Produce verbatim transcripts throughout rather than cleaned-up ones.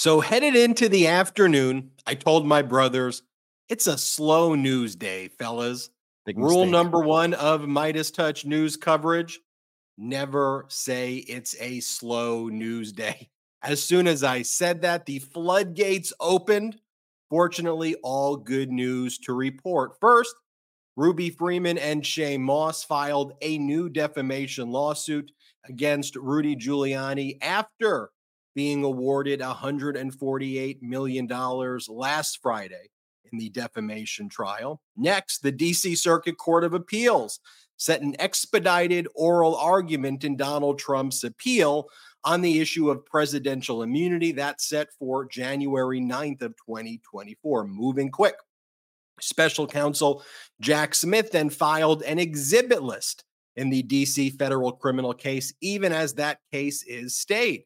So headed into the afternoon, I told my brothers, it's a slow news day, fellas. Rule number one of Midas Touch news coverage, never say it's a slow news day. As soon as I said that, the floodgates opened. Fortunately, all good news to report. First, Ruby Freeman and Shay Moss filed a new defamation lawsuit against Rudy Giuliani after being awarded one hundred forty-eight million dollars last Friday in the defamation trial. Next, the D C Circuit Court of Appeals set an expedited oral argument in Donald Trump's appeal on the issue of presidential immunity. That's set for January ninth of twenty twenty-four. Moving quick. Special counsel Jack Smith then filed an exhibit list in the D C federal criminal case, even as that case is stayed.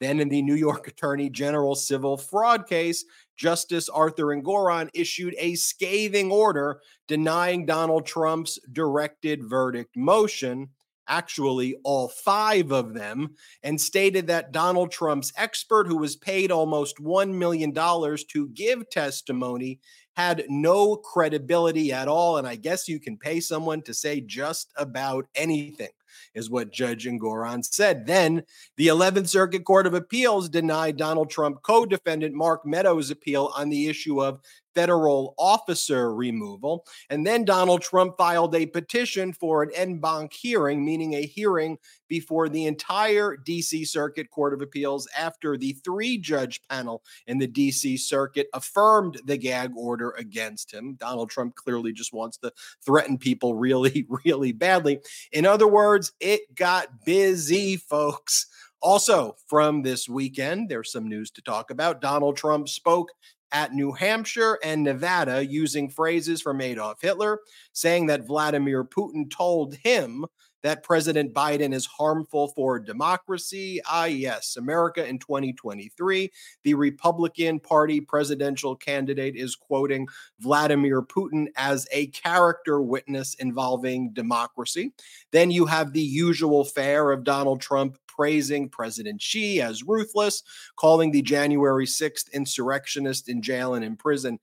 Then in the New York Attorney General civil fraud case, Justice Arthur Engoron issued a scathing order denying Donald Trump's directed verdict motion, actually all five of them, and stated that Donald Trump's expert, who was paid almost one million dollars to give testimony, had no credibility at all. And I guess you can pay someone to say just about anything, is what Judge Engoron said. Then the eleventh Circuit Court of Appeals denied Donald Trump co-defendant Mark Meadows' appeal on the issue of federal officer removal. And then Donald Trump filed a petition for an en banc hearing, meaning a hearing before the entire D C Circuit Court of Appeals after the three-judge panel in the D C Circuit affirmed the gag order against him. Donald Trump clearly just wants to threaten people really, really badly. In other words, it got busy, folks. Also, from this weekend, there's some news to talk about. Donald Trump spoke at New Hampshire and Nevada using phrases from Adolf Hitler, saying that Vladimir Putin told him that President Biden is harmful for democracy. Ah, yes, America in twenty twenty-three. The Republican Party presidential candidate is quoting Vladimir Putin as a character witness involving democracy. Then you have the usual fare of Donald Trump praising President Xi as ruthless, calling the January sixth insurrectionists in jail and in prison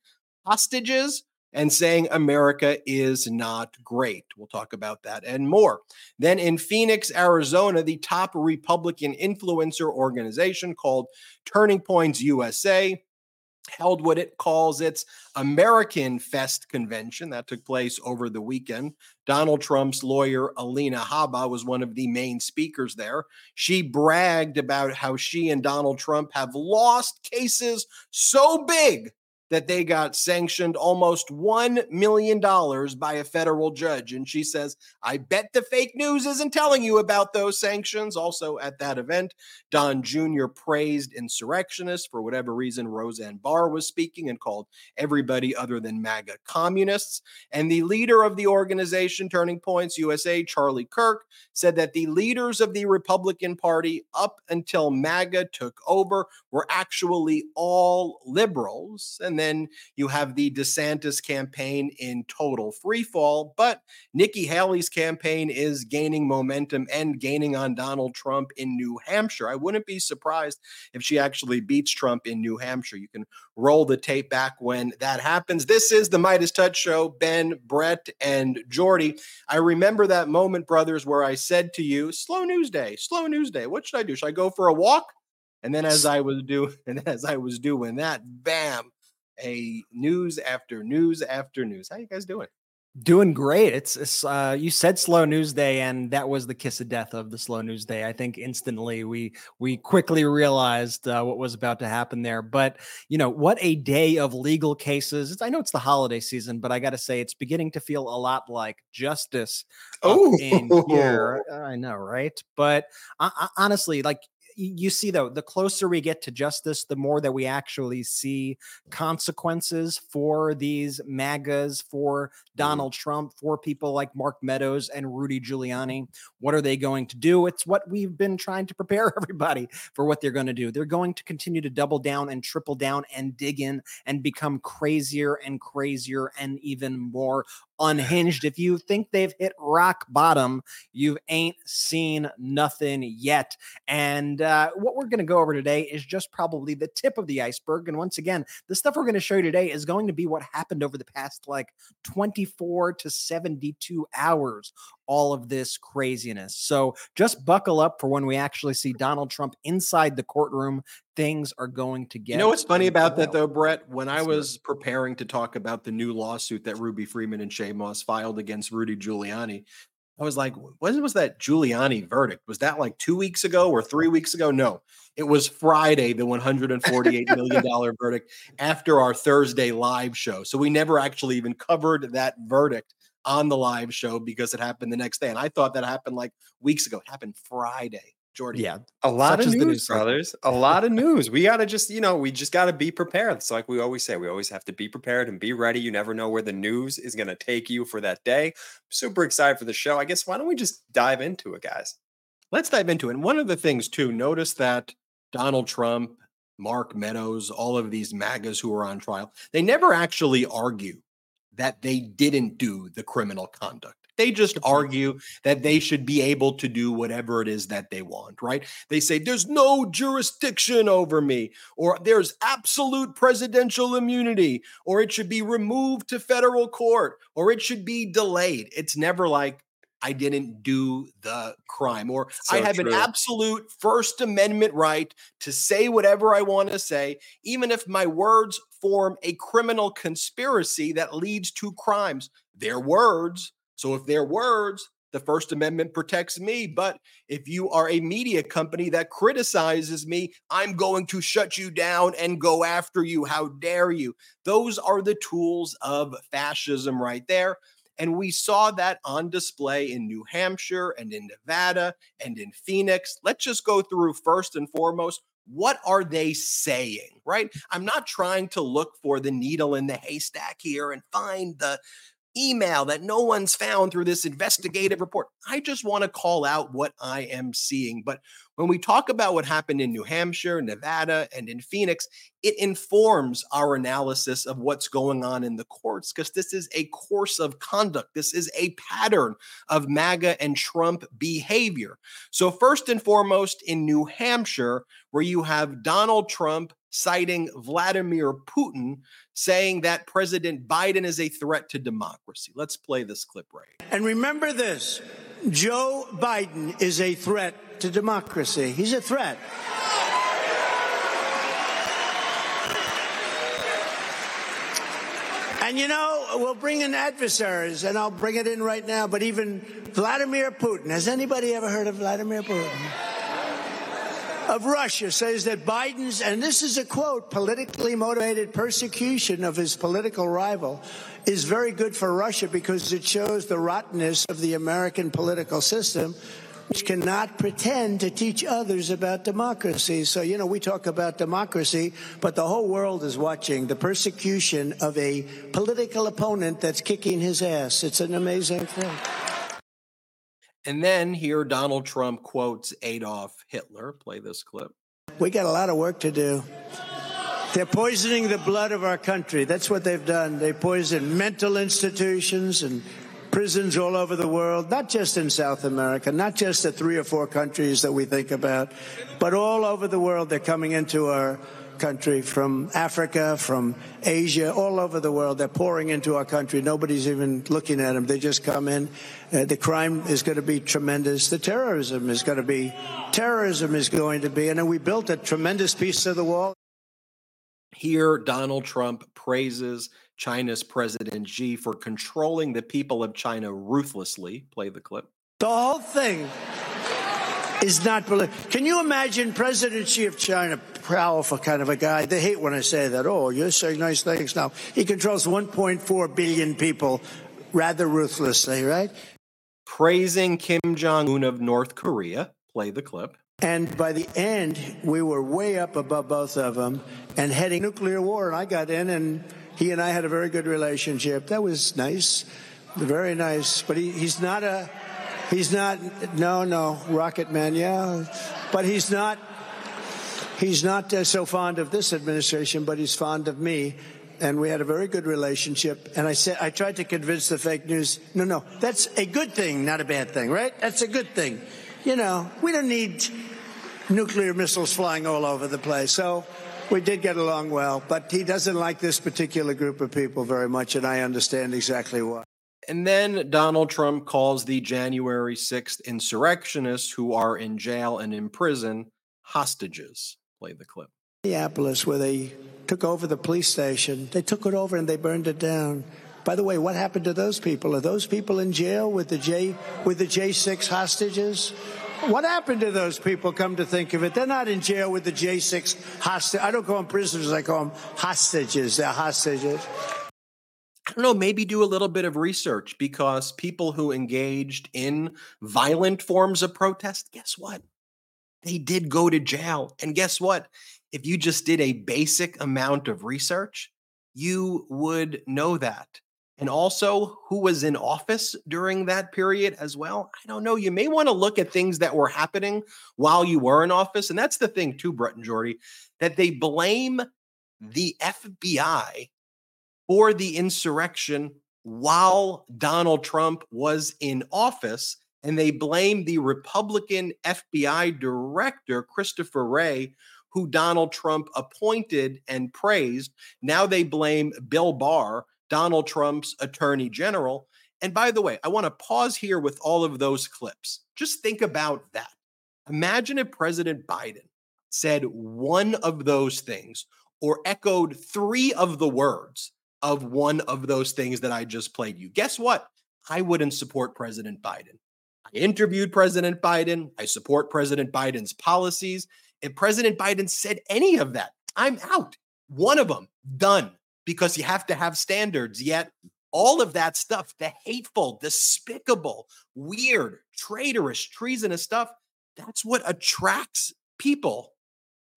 hostages, and saying America is not great. We'll talk about that and more. Then in Phoenix, Arizona, the top Republican influencer organization called Turning Points U S A held what it calls its American Fest convention. That took place over the weekend. Donald Trump's lawyer, Alina Habba, was one of the main speakers there. She bragged about how she and Donald Trump have lost cases so big that they got sanctioned almost one million dollars by a federal judge. And she says, I bet the fake news isn't telling you about those sanctions. Also at that event, Don Junior praised insurrectionists. For whatever reason, Roseanne Barr was speaking and called everybody other than MAGA communists. And the leader of the organization, Turning Points U S A, Charlie Kirk, said that the leaders of the Republican Party up until MAGA took over were actually all liberals. And then you have the DeSantis campaign in total freefall, but Nikki Haley's campaign is gaining momentum and gaining on Donald Trump in New Hampshire. I wouldn't be surprised if she actually beats Trump in New Hampshire. You can roll the tape back when that happens. This is the Midas Touch Show, Ben, Brett, and Jordy. I remember that moment, brothers, where I said to you, slow news day, slow news day. What should I do? Should I go for a walk? And then as I was doing, and as I was doing that, bam, a news after news after news. How you guys doing? Doing great. It's, it's uh, you said slow news day, and that was the kiss of death of the slow news day. I think instantly we we quickly realized uh, what was about to happen there. But you know what, a day of legal cases. It's, I know it's the holiday season, but I got to say it's beginning to feel a lot like justice. Oh, in here. I know, right? But I, I, honestly, like. You see, though, the closer we get to justice, the more that we actually see consequences for these MAGAs, for Donald mm-hmm. Trump, for people like Mark Meadows and Rudy Giuliani. What are they going to do? It's what we've been trying to prepare everybody for, what they're going to do. They're going to continue to double down and triple down and dig in and become crazier and crazier and even more unhinged. If you think they've hit rock bottom, you ain't seen nothing yet. And uh, what we're going to go over today is just probably the tip of the iceberg. And once again, the stuff we're going to show you today is going to be what happened over the past like twenty-four to seventy-two hours, all of this craziness. So just buckle up for when we actually see Donald Trump inside the courtroom. Things are going to get. You know what's funny about that, though, Brett? When I was preparing to talk about the new lawsuit that Ruby Freeman and Shea Moss filed against Rudy Giuliani, I was like, when was that Giuliani verdict? Was that like two weeks ago or three weeks ago? No, it was Friday, the one hundred forty-eight million dollars verdict after our Thursday live show. So we never actually even covered that verdict on the live show because it happened the next day. And I thought that happened like weeks ago. It happened Friday. Jordy. Yeah. A lot Such of news, news brothers. A lot of news. We got to just, you know, we just got to be prepared. It's like we always say, we always have to be prepared and be ready. You never know where the news is going to take you for that day. I'm super excited for the show. I guess why don't we just dive into it, guys? Let's dive into it. And one of the things, too, notice that Donald Trump, Mark Meadows, all of these MAGAs who are on trial, they never actually argue that they didn't do the criminal conduct. They just argue that they should be able to do whatever it is that they want, right? They say, there's no jurisdiction over me, or there's absolute presidential immunity, or it should be removed to federal court, or it should be delayed. It's never like, I didn't do the crime, or so I have true. an absolute First Amendment right to say whatever I want to say, even if my words form a criminal conspiracy that leads to crimes. Their words. So if they're words, the First Amendment protects me. But if you are a media company that criticizes me, I'm going to shut you down and go after you. How dare you? Those are the tools of fascism right there. And we saw that on display in New Hampshire and in Nevada and in Phoenix. Let's just go through first and foremost. What are they saying, right? I'm not trying to look for the needle in the haystack here and find the email that no one's found through this investigative report. I just want to call out what I am seeing. But when we talk about what happened in New Hampshire, Nevada, and in Phoenix, it informs our analysis of what's going on in the courts, because this is a course of conduct. This is a pattern of MAGA and Trump behavior. So first and foremost, in New Hampshire, where you have Donald Trump citing Vladimir Putin, saying that President Biden is a threat to democracy. Let's play this clip right here. And remember this, Joe Biden is a threat to democracy. He's a threat. And, you know, we'll bring in adversaries, and I'll bring it in right now, but even Vladimir Putin. Has anybody ever heard of Vladimir Putin? Of Russia says that Biden's, and this is a quote, politically motivated persecution of his political rival is very good for Russia because it shows the rottenness of the American political system, which cannot pretend to teach others about democracy. So, you know, we talk about democracy, but the whole world is watching the persecution of a political opponent that's kicking his ass. It's an amazing thing. And then here, Donald Trump quotes Adolf Hitler. Play this clip. We got a lot of work to do. They're poisoning the blood of our country. That's what they've done. They poisoned mental institutions and prisons all over the world, not just in South America, not just the three or four countries that we think about, but all over the world. They're coming into our country from Africa, from Asia, all over the world. They're pouring into our country. Nobody's even looking at them. They just come in. Uh, the crime is going to be tremendous. The terrorism is going to be, terrorism is going to be, and then we built a tremendous piece of the wall. Here, Donald Trump praises China's President Xi for controlling the people of China ruthlessly. Play the clip. The whole thing is not believable. Can you imagine President Xi of China, powerful kind of a guy? They hate when I say that. Oh, you're saying nice things now. He controls one point four billion people rather ruthlessly, right? Praising Kim Jong-un of North Korea. Play the clip. And by the end, we were way up above both of them and heading nuclear war. And I got in, and he and I had a very good relationship. That was nice, very nice. But he, he's not a... He's not, no, no, rocket man, yeah. But he's not, he's not uh, so fond of this administration, but he's fond of me. and we had a very good relationship. And I said, I tried to convince the fake news, no, no, that's a good thing, not a bad thing, right? That's a good thing. You know, we don't need nuclear missiles flying all over the place. So we did get along well, but he doesn't like this particular group of people very much, and I understand exactly why. And then Donald Trump calls the January sixth insurrectionists who are in jail and in prison hostages. Play the clip. Minneapolis, where they took over the police station, they took it over and they burned it down. By the way, what happened to those people? Are those people in jail with the J with the J six hostages? What happened to those people, come to think of it? They're not in jail with the J six hostages. I don't call them prisoners, I call them hostages. They're hostages. I don't know, maybe do a little bit of research, because people who engaged in violent forms of protest, guess what? They did go to jail. And guess what? If you just did a basic amount of research, you would know that. And also, who was in office during that period as well? I don't know. You may want to look at things that were happening while you were in office. And that's the thing, too, Brett and Jordy, that they blame the F B I for the insurrection while Donald Trump was in office. And they blame the Republican F B I director, Christopher Wray, who Donald Trump appointed and praised. Now they blame Bill Barr, Donald Trump's attorney general. And by the way, I want to pause here with all of those clips. Just think about that. Imagine if President Biden said one of those things or echoed three of the words of one of those things that I just played you. Guess what? I wouldn't support President Biden. I interviewed President Biden. I support President Biden's policies. If President Biden said any of that, I'm out. One of them, done, because you have to have standards. Yet all of that stuff, the hateful, despicable, weird, traitorous, treasonous stuff, that's what attracts people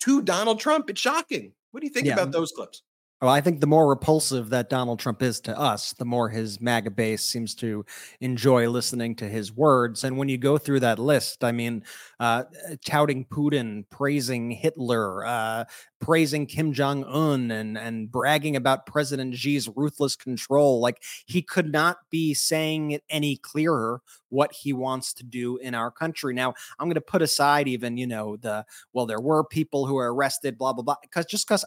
to Donald Trump. It's shocking. What do you think yeah. about those clips? Well, I think the more repulsive that Donald Trump is to us, the more his MAGA base seems to enjoy listening to his words. And when you go through that list, I mean, uh, touting Putin, praising Hitler, uh, praising Kim Jong-un, and, and bragging about President Xi's ruthless control. Like, he could not be saying it any clearer what he wants to do in our country. Now, I'm going to put aside even, you know, the, well, there were people who were arrested, blah, blah, blah, because just because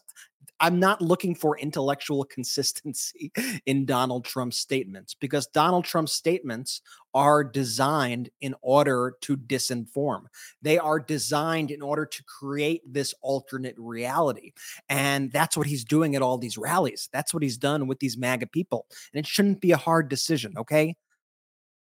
I'm not looking for intellectual consistency in Donald Trump's statements, because Donald Trump's statements are designed in order to disinform. They are designed in order to create this alternate reality. And that's what he's doing at all these rallies. That's what he's done with these MAGA people. And it shouldn't be a hard decision, okay?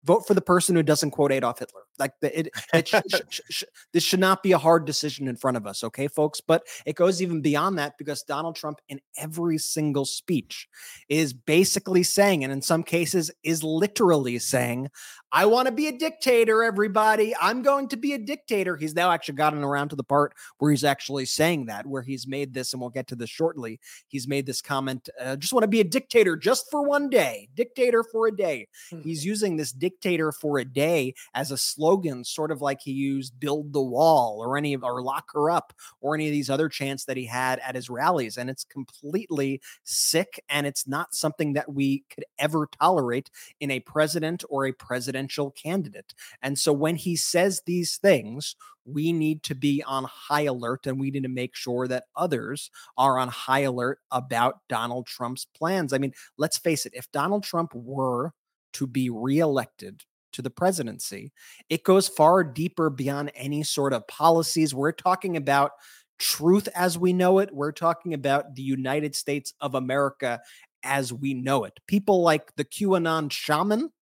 Vote for the person who doesn't quote Adolf Hitler. Like, the, it, it sh- sh- sh- this should not be a hard decision in front of us, okay, folks? But it goes even beyond that, because Donald Trump, in every single speech, is basically saying, and in some cases is literally saying, I want to be a dictator, everybody. I'm going to be a dictator. He's now actually gotten around to the part where he's actually saying that, where he's made this, and we'll get to this shortly. He's made this comment, uh, just want to be a dictator just for one day, dictator for a day. Mm-hmm. He's using this dictator for a day as a slogan, sort of like he used build the wall or any of, or lock her up, or any of these other chants that he had at his rallies. And it's completely sick. And it's not something that we could ever tolerate in a president or a president candidate. And so when he says these things, we need to be on high alert, and we need to make sure that others are on high alert about Donald Trump's plans. I mean, let's face it, if Donald Trump were to be reelected to the presidency, it goes far deeper beyond any sort of policies. We're talking about truth as we know it. We're talking about the United States of America as we know it. People like the QAnon shaman,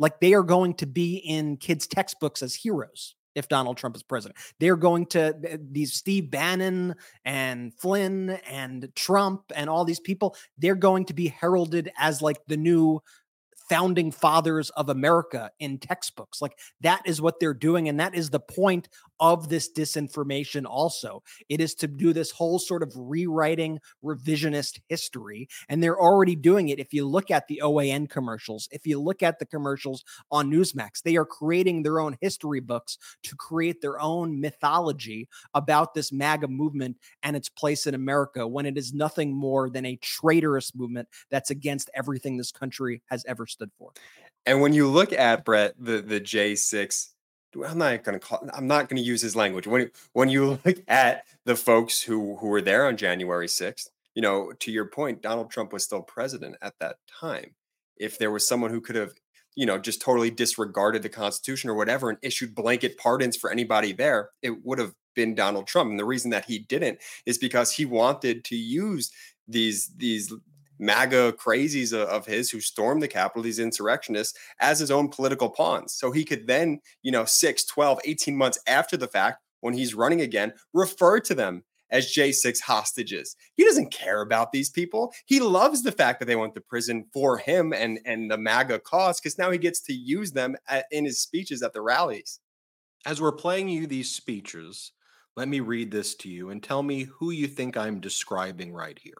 like, they are going to be in kids' textbooks as heroes if Donald Trump is president. They're going to, these Steve Bannon and Flynn and Trump and all these people, they're going to be heralded as like the new founding fathers of America in textbooks. Like, that is what they're doing. And that is the point of this disinformation also. It is to do this whole sort of rewriting revisionist history. And they're already doing it. If you look at the O A N commercials, if you look at the commercials on Newsmax, they are creating their own history books to create their own mythology about this MAGA movement and its place in America, when it is nothing more than a traitorous movement that's against everything this country has ever stood for. And when you look at Brett, the, the J six, I'm not going to call, I'm not going to use his language. When, when you look at the folks who, who were there on January sixth, you know, to your point, Donald Trump was still president at that time. If there was someone who could have, you know, just totally disregarded the Constitution or whatever and issued blanket pardons for anybody there, it would have been Donald Trump. And the reason that he didn't is because he wanted to use these, these MAGA crazies of his who stormed the Capitol, these insurrectionists, as his own political pawns. So he could then, you know, six, twelve, eighteen months after the fact, when he's running again, refer to them as J six hostages. He doesn't care about these people. He loves the fact that they went to prison for him and, and the MAGA cause, because now he gets to use them at, in his speeches at the rallies. As we're playing you these speeches, let me read this to you and tell me who you think I'm describing right here.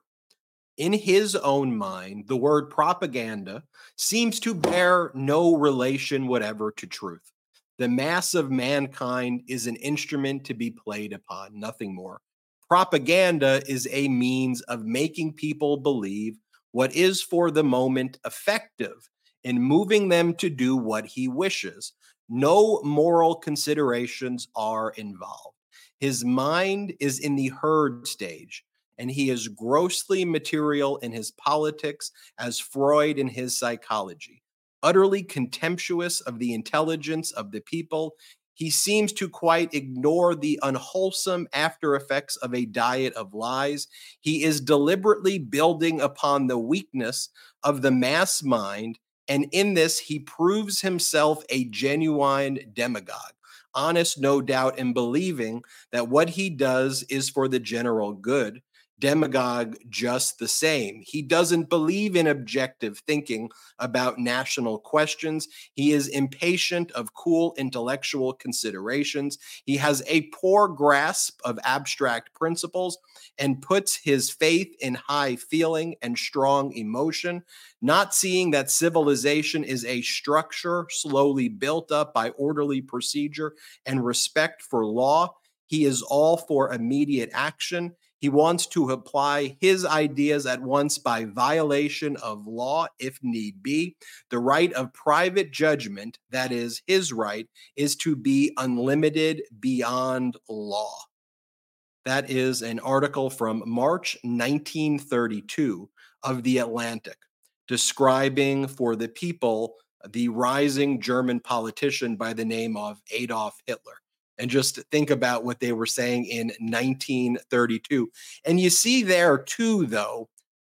In his own mind, the word propaganda seems to bear no relation whatever to truth. The mass of mankind is an instrument to be played upon, nothing more. Propaganda is a means of making people believe what is for the moment effective and moving them to do what he wishes. No moral considerations are involved. His mind is in the herd stage, and he is grossly material in his politics as Freud in his psychology. Utterly contemptuous of the intelligence of the people, he seems to quite ignore the unwholesome after effects of a diet of lies. He is deliberately building upon the weakness of the mass mind, and in this he proves himself a genuine demagogue, honest, no doubt, in believing that what he does is for the general good. Demagogue just the same. He doesn't believe in objective thinking about national questions. He is impatient of cool intellectual considerations. He has a poor grasp of abstract principles and puts his faith in high feeling and strong emotion, not seeing that civilization is a structure slowly built up by orderly procedure and respect for law. He is all for immediate action. He wants to apply his ideas at once by violation of law, if need be. The right of private judgment, that is his right, is to be unlimited beyond law. That is an article from March nineteen thirty-two of The Atlantic, describing for the people the rising German politician by the name of Adolf Hitler. And just think about what they were saying in nineteen thirty-two. And you see there, too, though,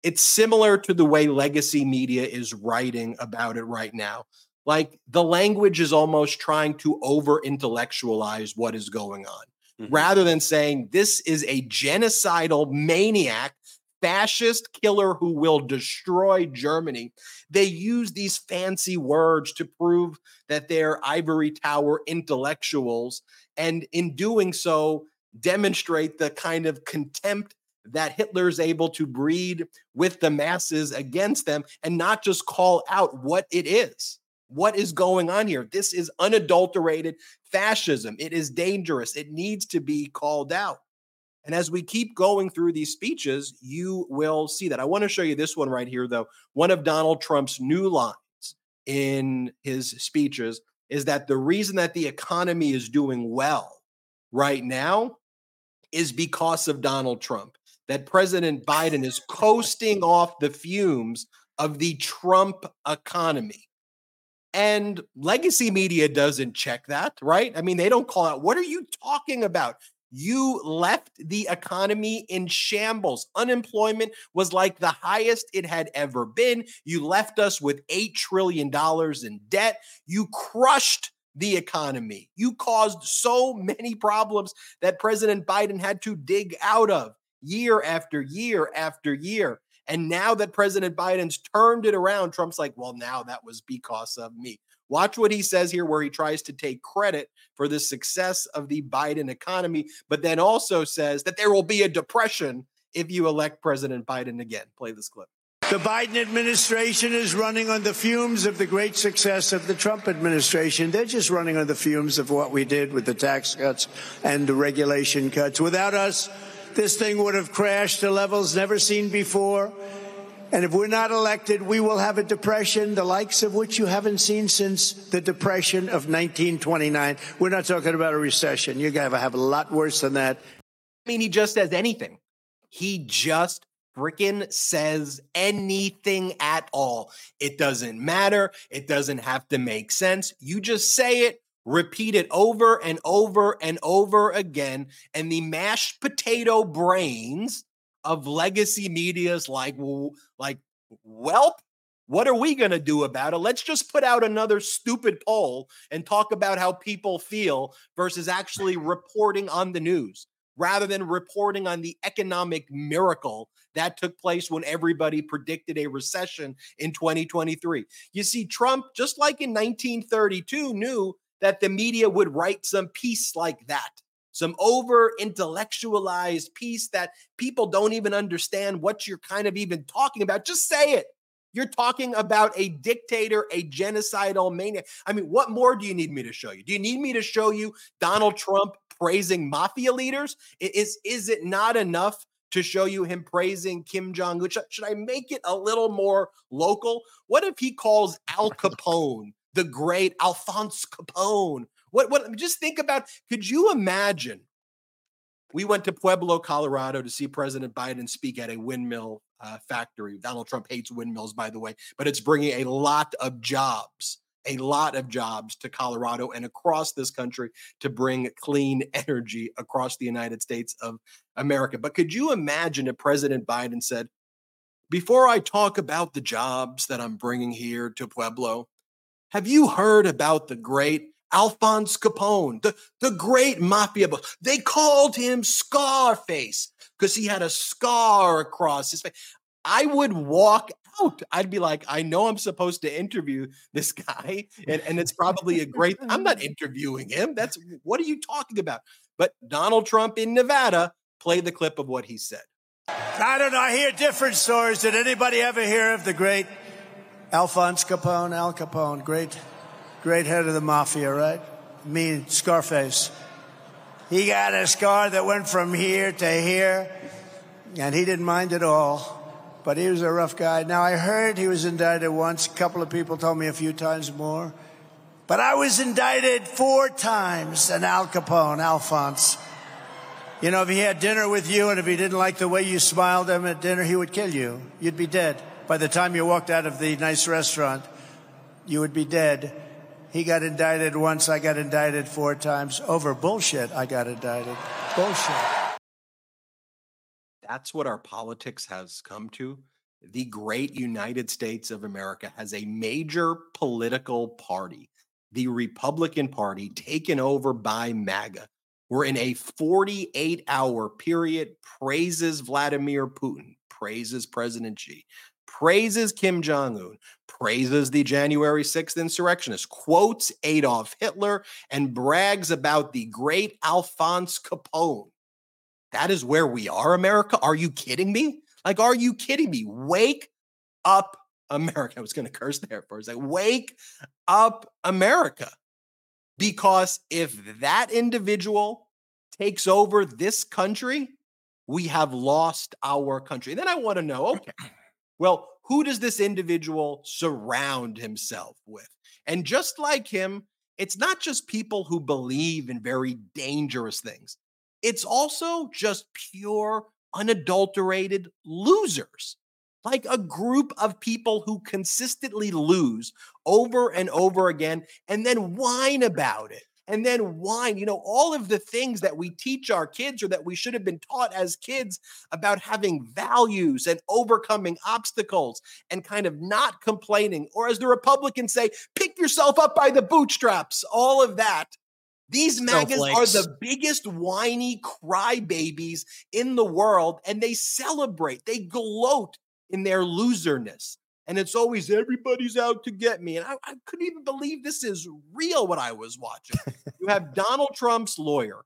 it's similar to the way legacy media is writing about it right now. Like, the language is almost trying to over-intellectualize what is going on, mm-hmm. rather than saying this is a genocidal maniac, fascist killer who will destroy Germany. They use these fancy words to prove that they're ivory tower intellectuals, and in doing so, demonstrate the kind of contempt that Hitler is able to breed with the masses against them, and not just call out what it is. What is going on here? This is unadulterated fascism. It is dangerous. It needs to be called out. And as we keep going through these speeches, you will see that. I want to show you this one right here, though. One of Donald Trump's new lines in his speeches is that the reason that the economy is doing well right now is because of Donald Trump, that President Biden is coasting off the fumes of the Trump economy. And legacy media doesn't check that, right? I mean, they don't call out, what are you talking about? You left the economy in shambles. Unemployment was like the highest it had ever been. You left us with eight trillion dollars in debt. You crushed the economy. You caused so many problems that President Biden had to dig out of year after year after year. And now that President Biden's turned it around, Trump's like, well, now that was because of me. Watch what he says here, where he tries to take credit for the success of the Biden economy, but then also says that there will be a depression if you elect President Biden again. Play this clip. The Biden administration is running on the fumes of the great success of the Trump administration. They're just running on the fumes of what we did with the tax cuts and the regulation cuts. Without us, this thing would have crashed to levels never seen before. And if we're not elected, we will have a depression, the likes of which you haven't seen since the Depression of nineteen twenty-nine. We're not talking about a recession. You're going to have a lot worse than that. I mean, he just says anything. He just freaking says anything at all. It doesn't matter. It doesn't have to make sense. You just say it, repeat it over and over and over again. And the mashed potato brains of legacy media's like, like, well, what are we going to do about it? Let's just put out another stupid poll and talk about how people feel versus actually reporting on the news, rather than reporting on the economic miracle that took place when everybody predicted a recession in twenty twenty-three. You see, Trump, just like in nineteen thirty-two, knew that the media would write some piece like that. Some over-intellectualized piece that people don't even understand what you're kind of even talking about. Just say it. You're talking about a dictator, a genocidal maniac. I mean, what more do you need me to show you? Do you need me to show you Donald Trump praising mafia leaders? Is, is it not enough to show you him praising Kim Jong-un? Should I make it a little more local? What if he calls Al Capone the great Alphonse Capone? What, what, just think about, could you imagine? We went to Pueblo, Colorado to see President Biden speak at a windmill uh, factory. Donald Trump hates windmills, by the way, but it's bringing a lot of jobs, a lot of jobs to Colorado and across this country to bring clean energy across the United States of America. But could you imagine if President Biden said, before I talk about the jobs that I'm bringing here to Pueblo, have you heard about the great Alphonse Capone, the, the great mafia boss? They called him Scarface because he had a scar across his face. I would walk out. I'd be like, I know I'm supposed to interview this guy, and, and it's probably a great, I'm not interviewing him. That's, what are you talking about? But Donald Trump in Nevada, play the clip of what he said. I don't know. I hear different stories. Did anybody ever hear of the great Alphonse Capone? Al Capone, great. Great head of the mafia, right? I mean, Scarface. He got a scar that went from here to here, and he didn't mind at all, but he was a rough guy. Now, I heard he was indicted once. A couple of people told me a few times more, but I was indicted four times, and Al Capone, Alphonse. You know, if he had dinner with you and if he didn't like the way you smiled at him at dinner, he would kill you. You'd be dead. By the time you walked out of the nice restaurant, you would be dead. He got indicted once. I got indicted four times over bullshit. I got indicted. Bullshit. That's what our politics has come to. The great United States of America has a major political party, the Republican Party, taken over by MAGA. We're in a forty-eight hour period, praises Vladimir Putin, praises President Xi, praises Kim Jong-un, praises the January sixth insurrectionists, quotes Adolf Hitler, and brags about the great Alphonse Capone. That is where we are, America. Are you kidding me? Like, are you kidding me? Wake up, America. I was going to curse there for a second. Wake up, America. Because if that individual takes over this country, we have lost our country. And then I want to know, okay, well, who does this individual surround himself with? And just like him, it's not just people who believe in very dangerous things. It's also just pure, unadulterated losers, like a group of people who consistently lose over and over again and then whine about it. And then wine, you know, all of the things that we teach our kids, or that we should have been taught as kids, about having values and overcoming obstacles and kind of not complaining, or as the Republicans say, pick yourself up by the bootstraps, all of that. These MAGAs are the biggest whiny crybabies in the world, and they celebrate, they gloat in their loserness. And it's always, everybody's out to get me. And I, I couldn't even believe this is real, what I was watching. You have Donald Trump's lawyer,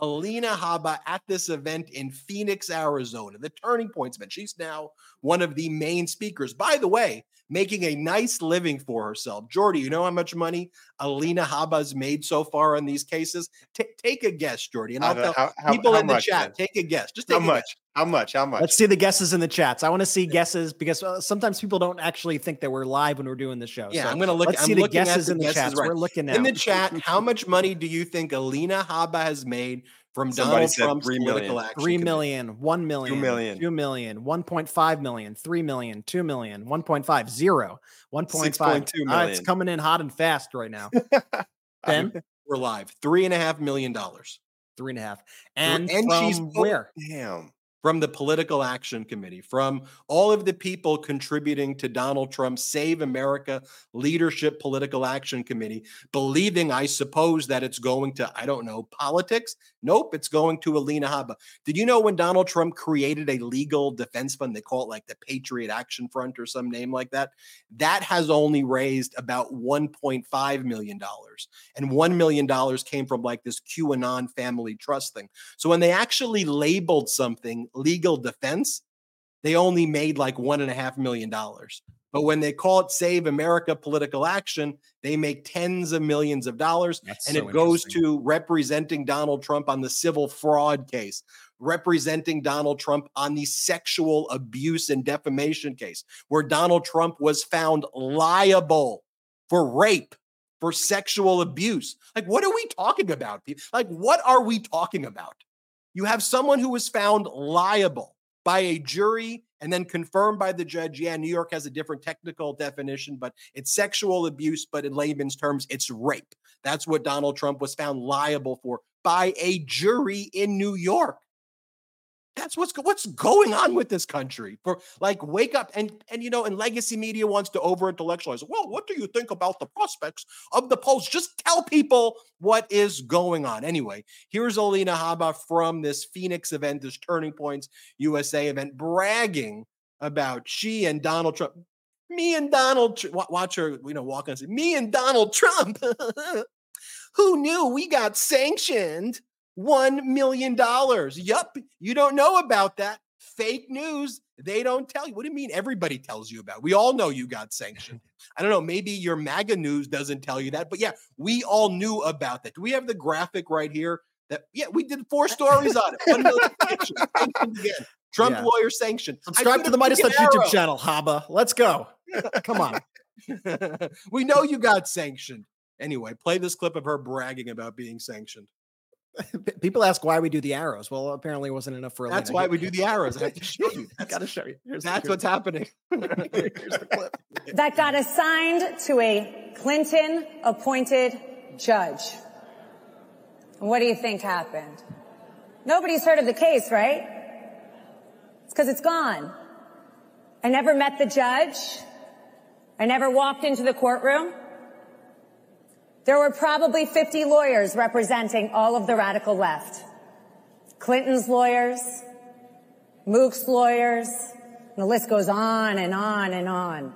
Alina Habba, at this event in Phoenix, Arizona, the Turning Points event. She's now one of the main speakers, by the way, making a nice living for herself. Jordy, you know how much money Alina Habba's made so far on these cases? T- take a guess, Jordy. And I'll tell how, how, people how in much, the chat, man? Take a guess. Just take how a much? Guess. How much? How much? Let's see the guesses in the chats. I want to see guesses because uh, sometimes people don't actually think that we're live when we're doing the show. Yeah, so I'm going to look. Let's I'm see the guesses the in the guesses, chats. Right. We're looking at in the chat. How much money do you think Alina Habba has made from Somebody Donald Trump's three political million. action? Three million, one million, two million, two million, one point five million, three million, two million, one point five zero, one point five. Uh, it's coming in hot and fast right now. Ben, we're live. Three and a half million dollars. Three and a half. And, and from she's where? Damn. From the Political Action Committee, from all of the people contributing to Donald Trump's Save America Leadership Political Action Committee, believing, I suppose, that it's going to, I don't know, politics. Nope, it's going to Alina Habba. Did you know when Donald Trump created a legal defense fund, they call it like the Patriot Action Front or some name like that? That has only raised about one point five million dollars. And one million dollars came from like this QAnon family trust thing. So when they actually labeled something legal defense, they only made like one and a half million dollars. But when they call it Save America Political Action, they make tens of millions of dollars. That's and so it goes to representing Donald Trump on the civil fraud case, representing Donald Trump on the sexual abuse and defamation case, where Donald Trump was found liable for rape, for sexual abuse. Like, what are we talking about? Like, what are we talking about? You have someone who was found liable by a jury and then confirmed by the judge. Yeah, New York has a different technical definition, but it's sexual abuse, but in layman's terms, it's rape. That's what Donald Trump was found liable for by a jury in New York. That's what's what's going on with this country. For like, wake up. And, and you know, and legacy media wants to over-intellectualize. Well, what do you think about the prospects of the polls? Just tell people what is going on. Anyway, here's Alina Habba from this Phoenix event, this Turning Points U S A event, bragging about she and Donald Trump. Me and Donald Tr- watch her, you know, walk on and say, me and Donald Trump. Who knew we got sanctioned? one million dollars. Yup. You don't know about that. Fake news. They don't tell you. What do you mean everybody tells you about it? We all know you got sanctioned. I don't know. Maybe your MAGA news doesn't tell you that. But yeah, we all knew about that. Do we have the graphic right here? That yeah, we did four stories on it. One million sanctioned. Sanctioned again. Trump yeah. lawyer sanctioned. Subscribe to the MeidasTouch YouTube channel, Habba. Let's go. Come on. We know you got sanctioned. Anyway, play this clip of her bragging about being sanctioned. People ask why we do the arrows. Well, apparently it wasn't enough for Alina. That's why we do the arrows. I have to show you. I got to show you. Here's That's what's happening. Here's the clip. That got assigned to a Clinton-appointed judge. And what do you think happened? Nobody's heard of the case, right? It's because it's gone. I never met the judge. I never walked into the courtroom. There were probably fifty lawyers representing all of the radical left. Clinton's lawyers, Mook's lawyers, and the list goes on and on and on.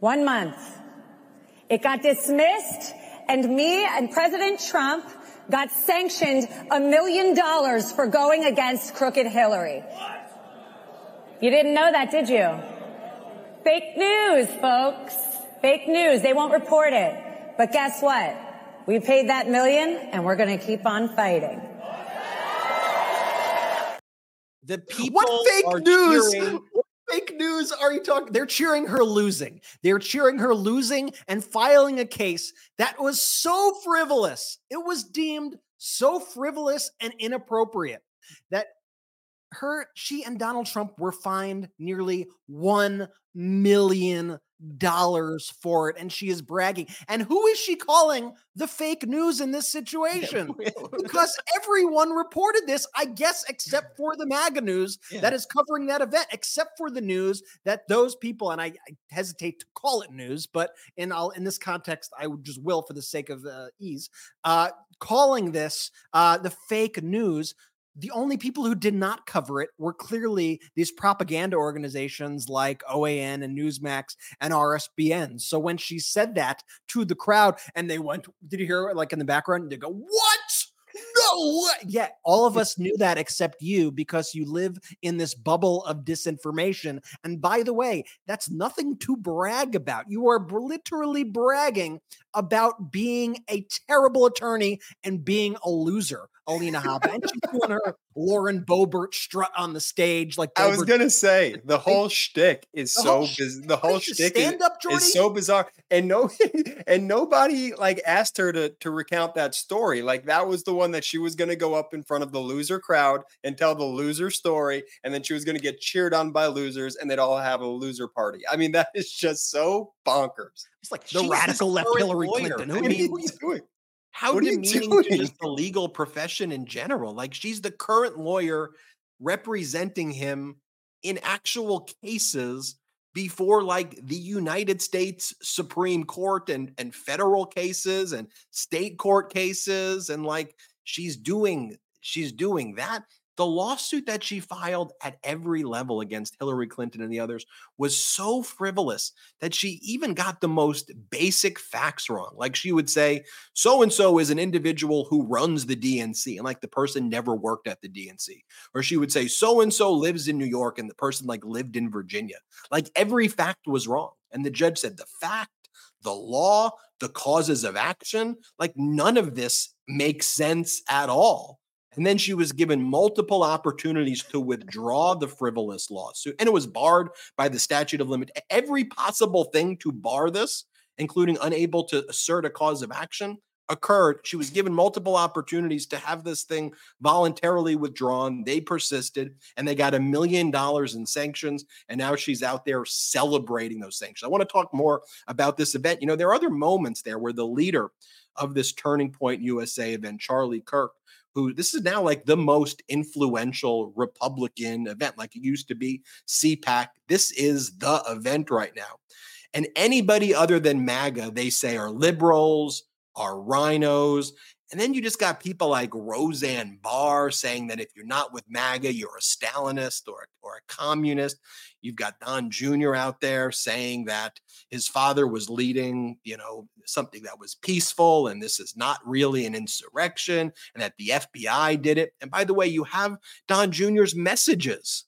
One month. It got dismissed, and me and President Trump got sanctioned a million dollars for going against crooked Hillary. What? You didn't know that, did you? Fake news, folks. Fake news. They won't report it. But guess what? We paid that million and we're going to keep on fighting. The people What fake are news? Cheering. What fake news are you talking? They're cheering her losing. They're cheering her losing and filing a case that was so frivolous. It was deemed so frivolous and inappropriate that her, she and Donald Trump were fined nearly one million dollars. dollars for it, and she is bragging. And who is she calling the fake news in this situation? Because everyone reported this, I guess, except for the MAGA news yeah. that is covering that event, except for the news that those people, and I, I hesitate to call it news, but in all in this context, I just will for the sake of uh, ease, uh, calling this uh, the fake news. the only people who did not cover it were clearly these propaganda organizations like O A N and Newsmax and R S B N. So when she said that to the crowd and they went, did you hear it like in the background? They go, what? No. Yeah. All of us knew that except you, because you live in this bubble of disinformation. And by the way, that's nothing to brag about. You are literally bragging about being a terrible attorney and being a loser, Alina Habba. And she's doing her Lauren Boebert strut on the stage. Like Boebert. I was going to say, the whole shtick is the so whole sh- biz- the whole shtick is, is so bizarre. And no, and nobody like asked her to, to recount that story. Like that was the one that she was going to go up in front of the loser crowd and tell the loser story. And then she was going to get cheered on by losers and they'd all have a loser party. I mean, that is just so bonkers. It's like the radical left Hillary Clinton. What are you doing? How demeaning to just the legal profession in general. Like she's the current lawyer representing him in actual cases before like the United States Supreme Court and, and federal cases and state court cases. And like she's doing, she's doing that. The lawsuit that she filed at every level against Hillary Clinton and the others was so frivolous that she even got the most basic facts wrong. Like she would say, so-and-so is an individual who runs the D N C, and like the person never worked at the D N C. Or she would say, so-and-so lives in New York, and the person like lived in Virginia. Like every fact was wrong. And the judge said the fact, the law, the causes of action, like none of this makes sense at all. And then she was given multiple opportunities to withdraw the frivolous lawsuit. And it was barred by the statute of limit. Every possible thing to bar this, including unable to assert a cause of action, occurred. She was given multiple opportunities to have this thing voluntarily withdrawn. They persisted and they got a million dollars in sanctions. And now she's out there celebrating those sanctions. I want to talk more about this event. You know, there are other moments there where the leader of this Turning Point U S A event, Charlie Kirk, who this is now like the most influential Republican event, like it used to be CPAC. This is the event right now. And anybody other than MAGA, they say, are liberals, are rhinos. And then you just got people like Roseanne Barr saying that if you're not with MAGA, you're a Stalinist or, or a communist. You've got Don Junior out there saying that his father was leading, you know, something that was peaceful and this is not really an insurrection and that the F B I did it. And by the way, you have Don Junior's messages.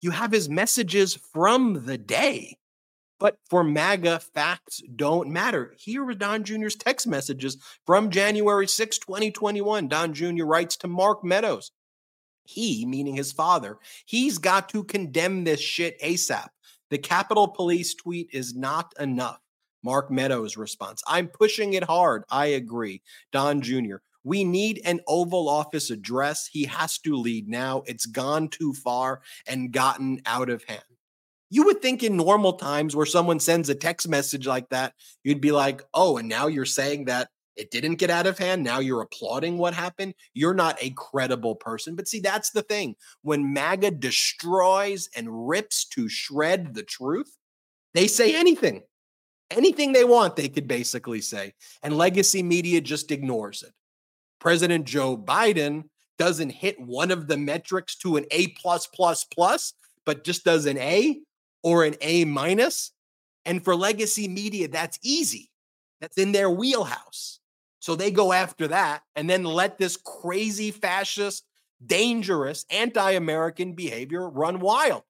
You have his messages from the day. But for MAGA, facts don't matter. Here are Don Junior's text messages from January sixth, twenty twenty-one. Don Junior writes to Mark Meadows. He, meaning his father, he's got to condemn this shit ASAP. The Capitol Police tweet is not enough. Mark Meadows' response. I'm pushing it hard. I agree. Don Junior We need an Oval Office address. He has to lead now. It's gone too far and gotten out of hand. You would think in normal times where someone sends a text message like that, you'd be like, oh, and now you're saying that it didn't get out of hand. Now you're applauding what happened. You're not a credible person. But see, that's the thing. When MAGA destroys and rips to shred the truth, they say anything. Anything they want, they could basically say. And legacy media just ignores it. President Joe Biden doesn't hit one of the metrics to an A+++, but just does an A or an A minus. And for legacy media, that's easy. That's in their wheelhouse. So they go after that and then let this crazy, fascist, dangerous, anti-American behavior run wild.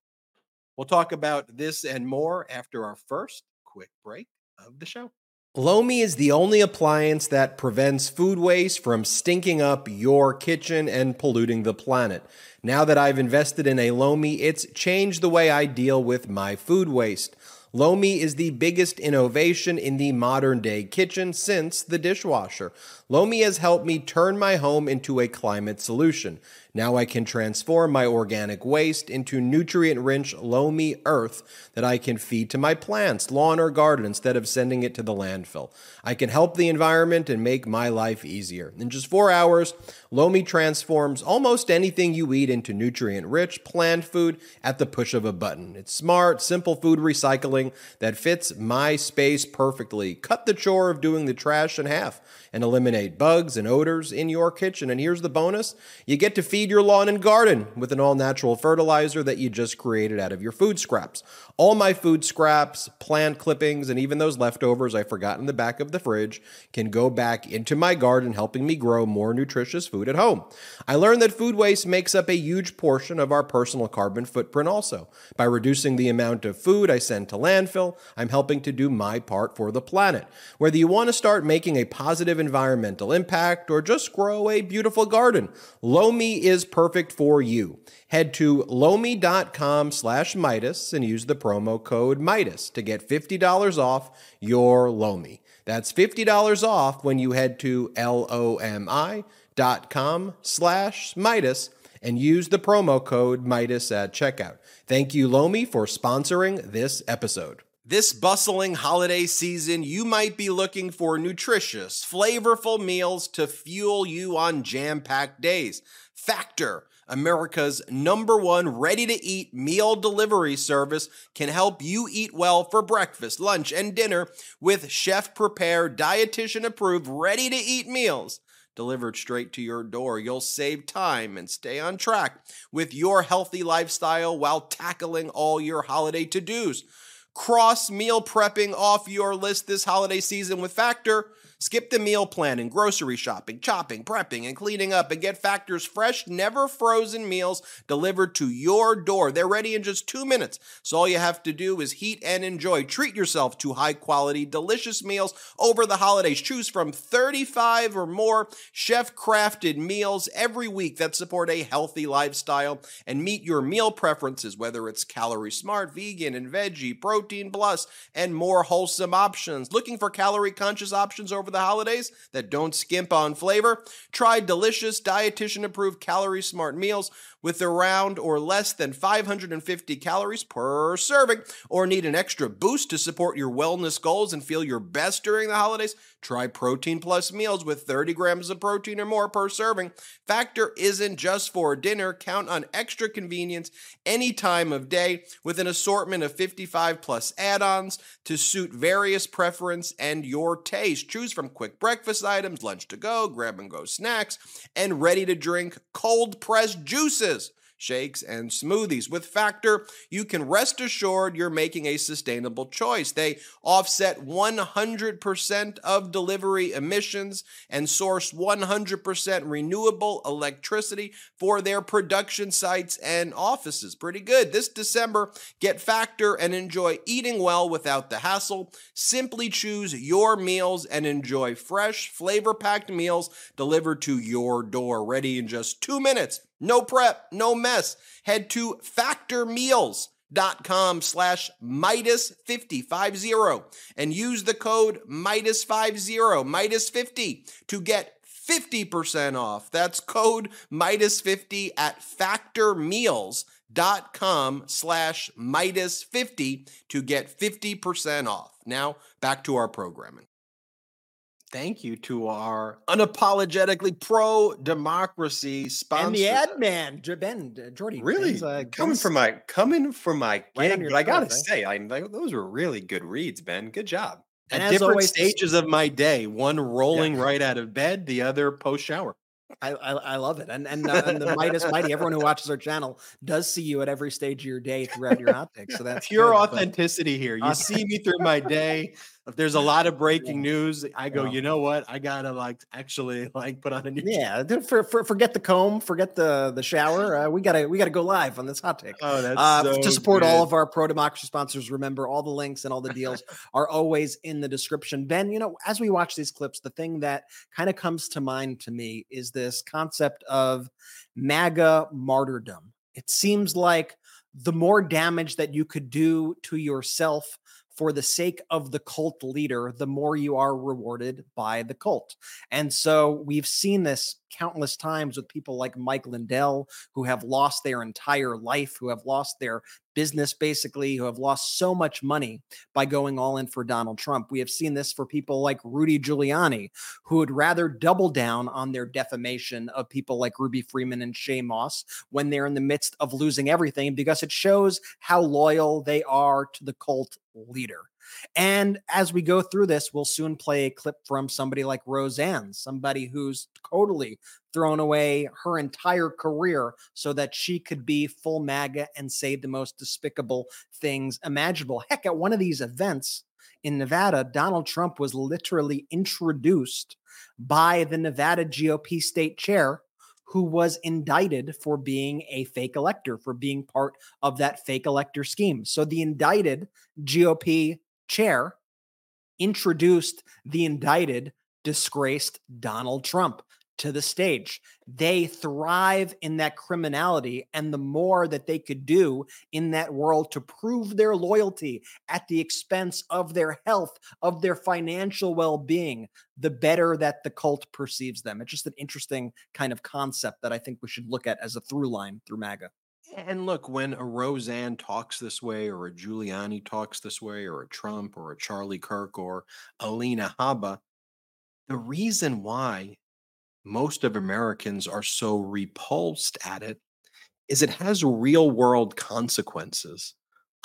We'll talk about this and more after our first quick break of the show. Lomi is the only appliance that prevents food waste from stinking up your kitchen and polluting the planet. Now that I've invested in a Lomi, it's changed the way I deal with my food waste. Lomi is the biggest innovation in the modern-day kitchen since the dishwasher. Lomi has helped me turn my home into a climate solution. Now I can transform my organic waste into nutrient-rich loamy earth that I can feed to my plants, lawn, or garden instead of sending it to the landfill. I can help the environment and make my life easier. In just four hours, Lomi transforms almost anything you eat into nutrient-rich plant food at the push of a button. It's smart, simple food recycling that fits my space perfectly. Cut the chore of doing the trash in half and eliminate bugs and odors in your kitchen. And here's the bonus. You get to feed feed your lawn and garden with an all-natural fertilizer that you just created out of your food scraps. All my food scraps, plant clippings, and even those leftovers I forgot in the back of the fridge can go back into my garden, helping me grow more nutritious food at home. I learned that food waste makes up a huge portion of our personal carbon footprint also. By reducing the amount of food I send to landfill, I'm helping to do my part for the planet. Whether you want to start making a positive environmental impact or just grow a beautiful garden, Lomi is perfect for you. Head to Lomi.com slash Midas and use the promo code Midas to get fifty dollars off your Lomi. That's fifty dollars off when you head to L O M I dot com slash Midas and use the promo code Midas at checkout. Thank you, Lomi, for sponsoring this episode. This bustling holiday season, you might be looking for nutritious, flavorful meals to fuel you on jam-packed days. Factor, America's number one ready-to-eat meal delivery service, can help you eat well for breakfast, lunch, and dinner with chef-prepared, dietitian-approved, ready-to-eat meals delivered straight to your door. You'll save time and stay on track with your healthy lifestyle while tackling all your holiday to-dos. Cross meal prepping off your list this holiday season with Factor. Skip the meal planning, grocery shopping, chopping, prepping, and cleaning up, and get Factor's fresh, never frozen meals delivered to your door. They're ready in just two minutes, so all you have to do is heat and enjoy. Treat yourself to high-quality, delicious meals over the holidays. Choose from thirty-five or more chef-crafted meals every week that support a healthy lifestyle and meet your meal preferences, whether it's calorie-smart, vegan and veggie, protein plus, and more wholesome options. Looking for calorie-conscious options over the holidays that don't skimp on flavor? Try delicious, dietitian-approved, calorie-smart meals with around or less than five hundred fifty calories per serving, or need an extra boost to support your wellness goals and feel your best during the holidays? Try Protein Plus meals with thirty grams of protein or more per serving. Factor isn't just for dinner. Count on extra convenience any time of day with an assortment of fifty-five plus add-ons to suit various preference and your taste. Choose from quick breakfast items, lunch to go, grab-and-go snacks, and ready-to-drink cold-pressed juices, shakes, and smoothies. With Factor, you can rest assured you're making a sustainable choice. They offset one hundred percent of delivery emissions and source one hundred percent renewable electricity for their production sites and offices. Pretty good. This December, get Factor and enjoy eating well without the hassle. Simply choose your meals and enjoy fresh, flavor-packed meals delivered to your door, ready in just two minutes. No prep, no mess. Head to factor meals dot com slash Midas fifty, five zero, and use the code Midas fifty, Midas fifty, to get fifty percent off. That's code Midas fifty at factor meals dot com slash Midas fifty to get fifty percent off. Now, back to our programming. Thank you to our unapologetically pro-democracy sponsor. And the ad man, Ben, Jordy. Really? Things, uh, coming from my, coming from my, right camp, I got to say, I, like, those were really good reads, Ben. Good job. And At different always, stages of my day, one rolling yeah. right out of bed, the other post-shower. I, I I love it. And and, uh, and the Midas Mighty, everyone who watches our channel does see you at every stage of your day throughout your optics. So that's pure good, authenticity but, here. You uh, see me through my day. If there's a lot of breaking news, I go, you know what? I gotta like actually like put on a new yeah. For, for, forget the comb, forget the the shower. Uh, we gotta we gotta go live on this hot take. Oh, that's uh, so to support good. All of our pro democracy sponsors. Remember, all the links and all the deals are always in the description. Ben, you know, as we watch these clips, the thing that kind of comes to mind to me is this concept of MAGA martyrdom. It seems like the more damage that you could do to yourself for the sake of the cult leader, the more you are rewarded by the cult. And so we've seen this countless times with people like Mike Lindell, who have lost their entire life, who have lost their business, basically, who have lost so much money by going all in for Donald Trump. We have seen this for people like Rudy Giuliani, who would rather double down on their defamation of people like Ruby Freeman and Shea Moss when they're in the midst of losing everything, because it shows how loyal they are to the cult leader. And as we go through this, we'll soon play a clip from somebody like Roseanne, somebody who's totally thrown away her entire career so that she could be full MAGA and say the most despicable things imaginable. Heck, at one of these events in Nevada, Donald Trump was literally introduced by the Nevada G O P state chair, who was indicted for being a fake elector, for being part of that fake elector scheme. So the indicted G O P chair introduced the indicted, disgraced Donald Trump to the stage. They thrive in that criminality, and the more that they could do in that world to prove their loyalty at the expense of their health, of their financial well-being, the better that the cult perceives them. It's just an interesting kind of concept that I think we should look at as a through line through MAGA. And look, when a Roseanne talks this way, or a Giuliani talks this way, or a Trump, or a Charlie Kirk, or Alina Habba, the reason why most of Americans are so repulsed at it is it has real world consequences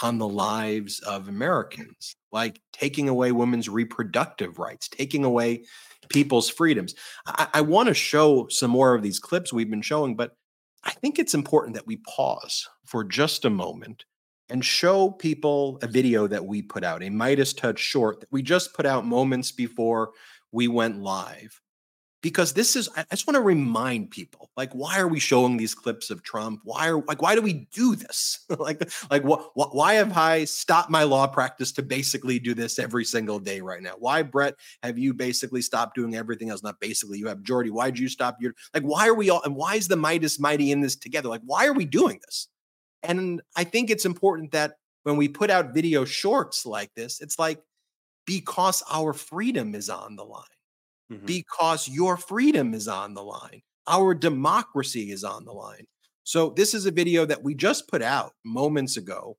on the lives of Americans, like taking away women's reproductive rights, taking away people's freedoms. I, I want to show some more of these clips we've been showing, but I think it's important that we pause for just a moment and show people a video that we put out, a Midas Touch short that we just put out moments before we went live. Because this is, I just want to remind people, like, why are we showing these clips of Trump? Why are, like, why do we do this? like, like wh- wh- why have I stopped my law practice to basically do this every single day right now? Why, Brett, have you basically stopped doing everything else? Not basically, you have Jordy. Why'd you stop your, like, why are we all, and why is the Midas Mighty in this together? Like, why are we doing this? And I think it's important that when we put out video shorts like this, it's like, because our freedom is on the line. Because your freedom is on the line. Our democracy is on the line. So this is a video that we just put out moments ago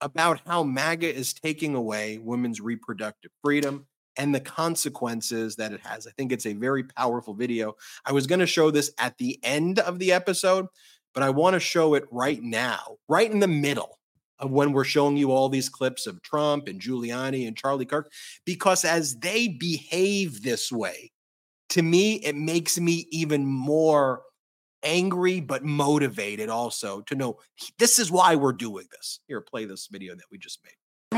about how MAGA is taking away women's reproductive freedom and the consequences that it has. I think it's a very powerful video. I was going to show this at the end of the episode, but I want to show it right now, right in the middle of when we're showing you all these clips of Trump and Giuliani and Charlie Kirk, because as they behave this way, to me, it makes me even more angry, but motivated also to know this is why we're doing this. Here, play this video that we just made.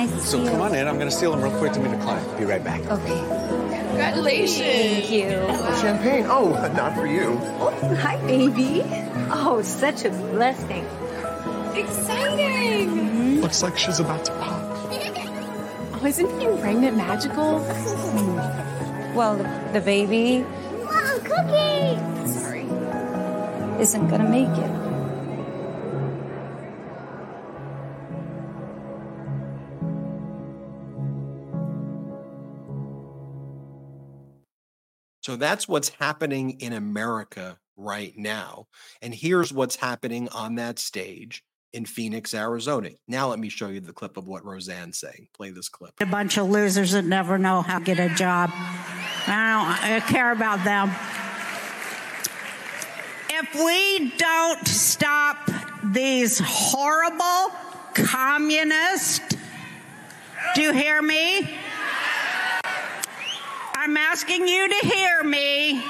Nice so come on in. I'm going to steal them real quick to meet a client. Be right back. Okay. Congratulations. Thank you. Wow. Champagne. Oh, not for you. Oh, hi, baby. Oh, such a blessing. Exciting! Mm-hmm. Looks like she's about to pop. Oh, isn't being pregnant magical? Well, the baby... Mom, cookie! Sorry. Isn't gonna make it. So that's what's happening in America right now. And here's what's happening on that stage in Phoenix, Arizona. Now let me show you the clip of what Roseanne's saying. Play this clip. A bunch of losers that never know how to get a job. I don't, I don't care about them. If we don't stop these horrible communists, do you hear me? I'm asking you to hear me.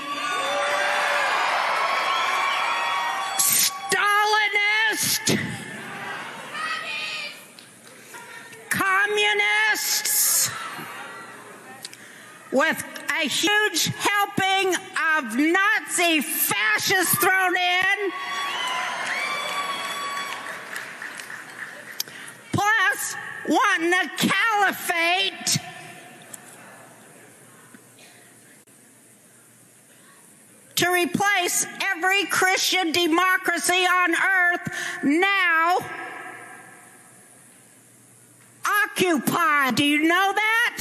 Stalinist! Communists with a huge helping of Nazi fascists thrown in, plus wanting a caliphate. To replace every Christian democracy on earth now. Occupy. Do you know that?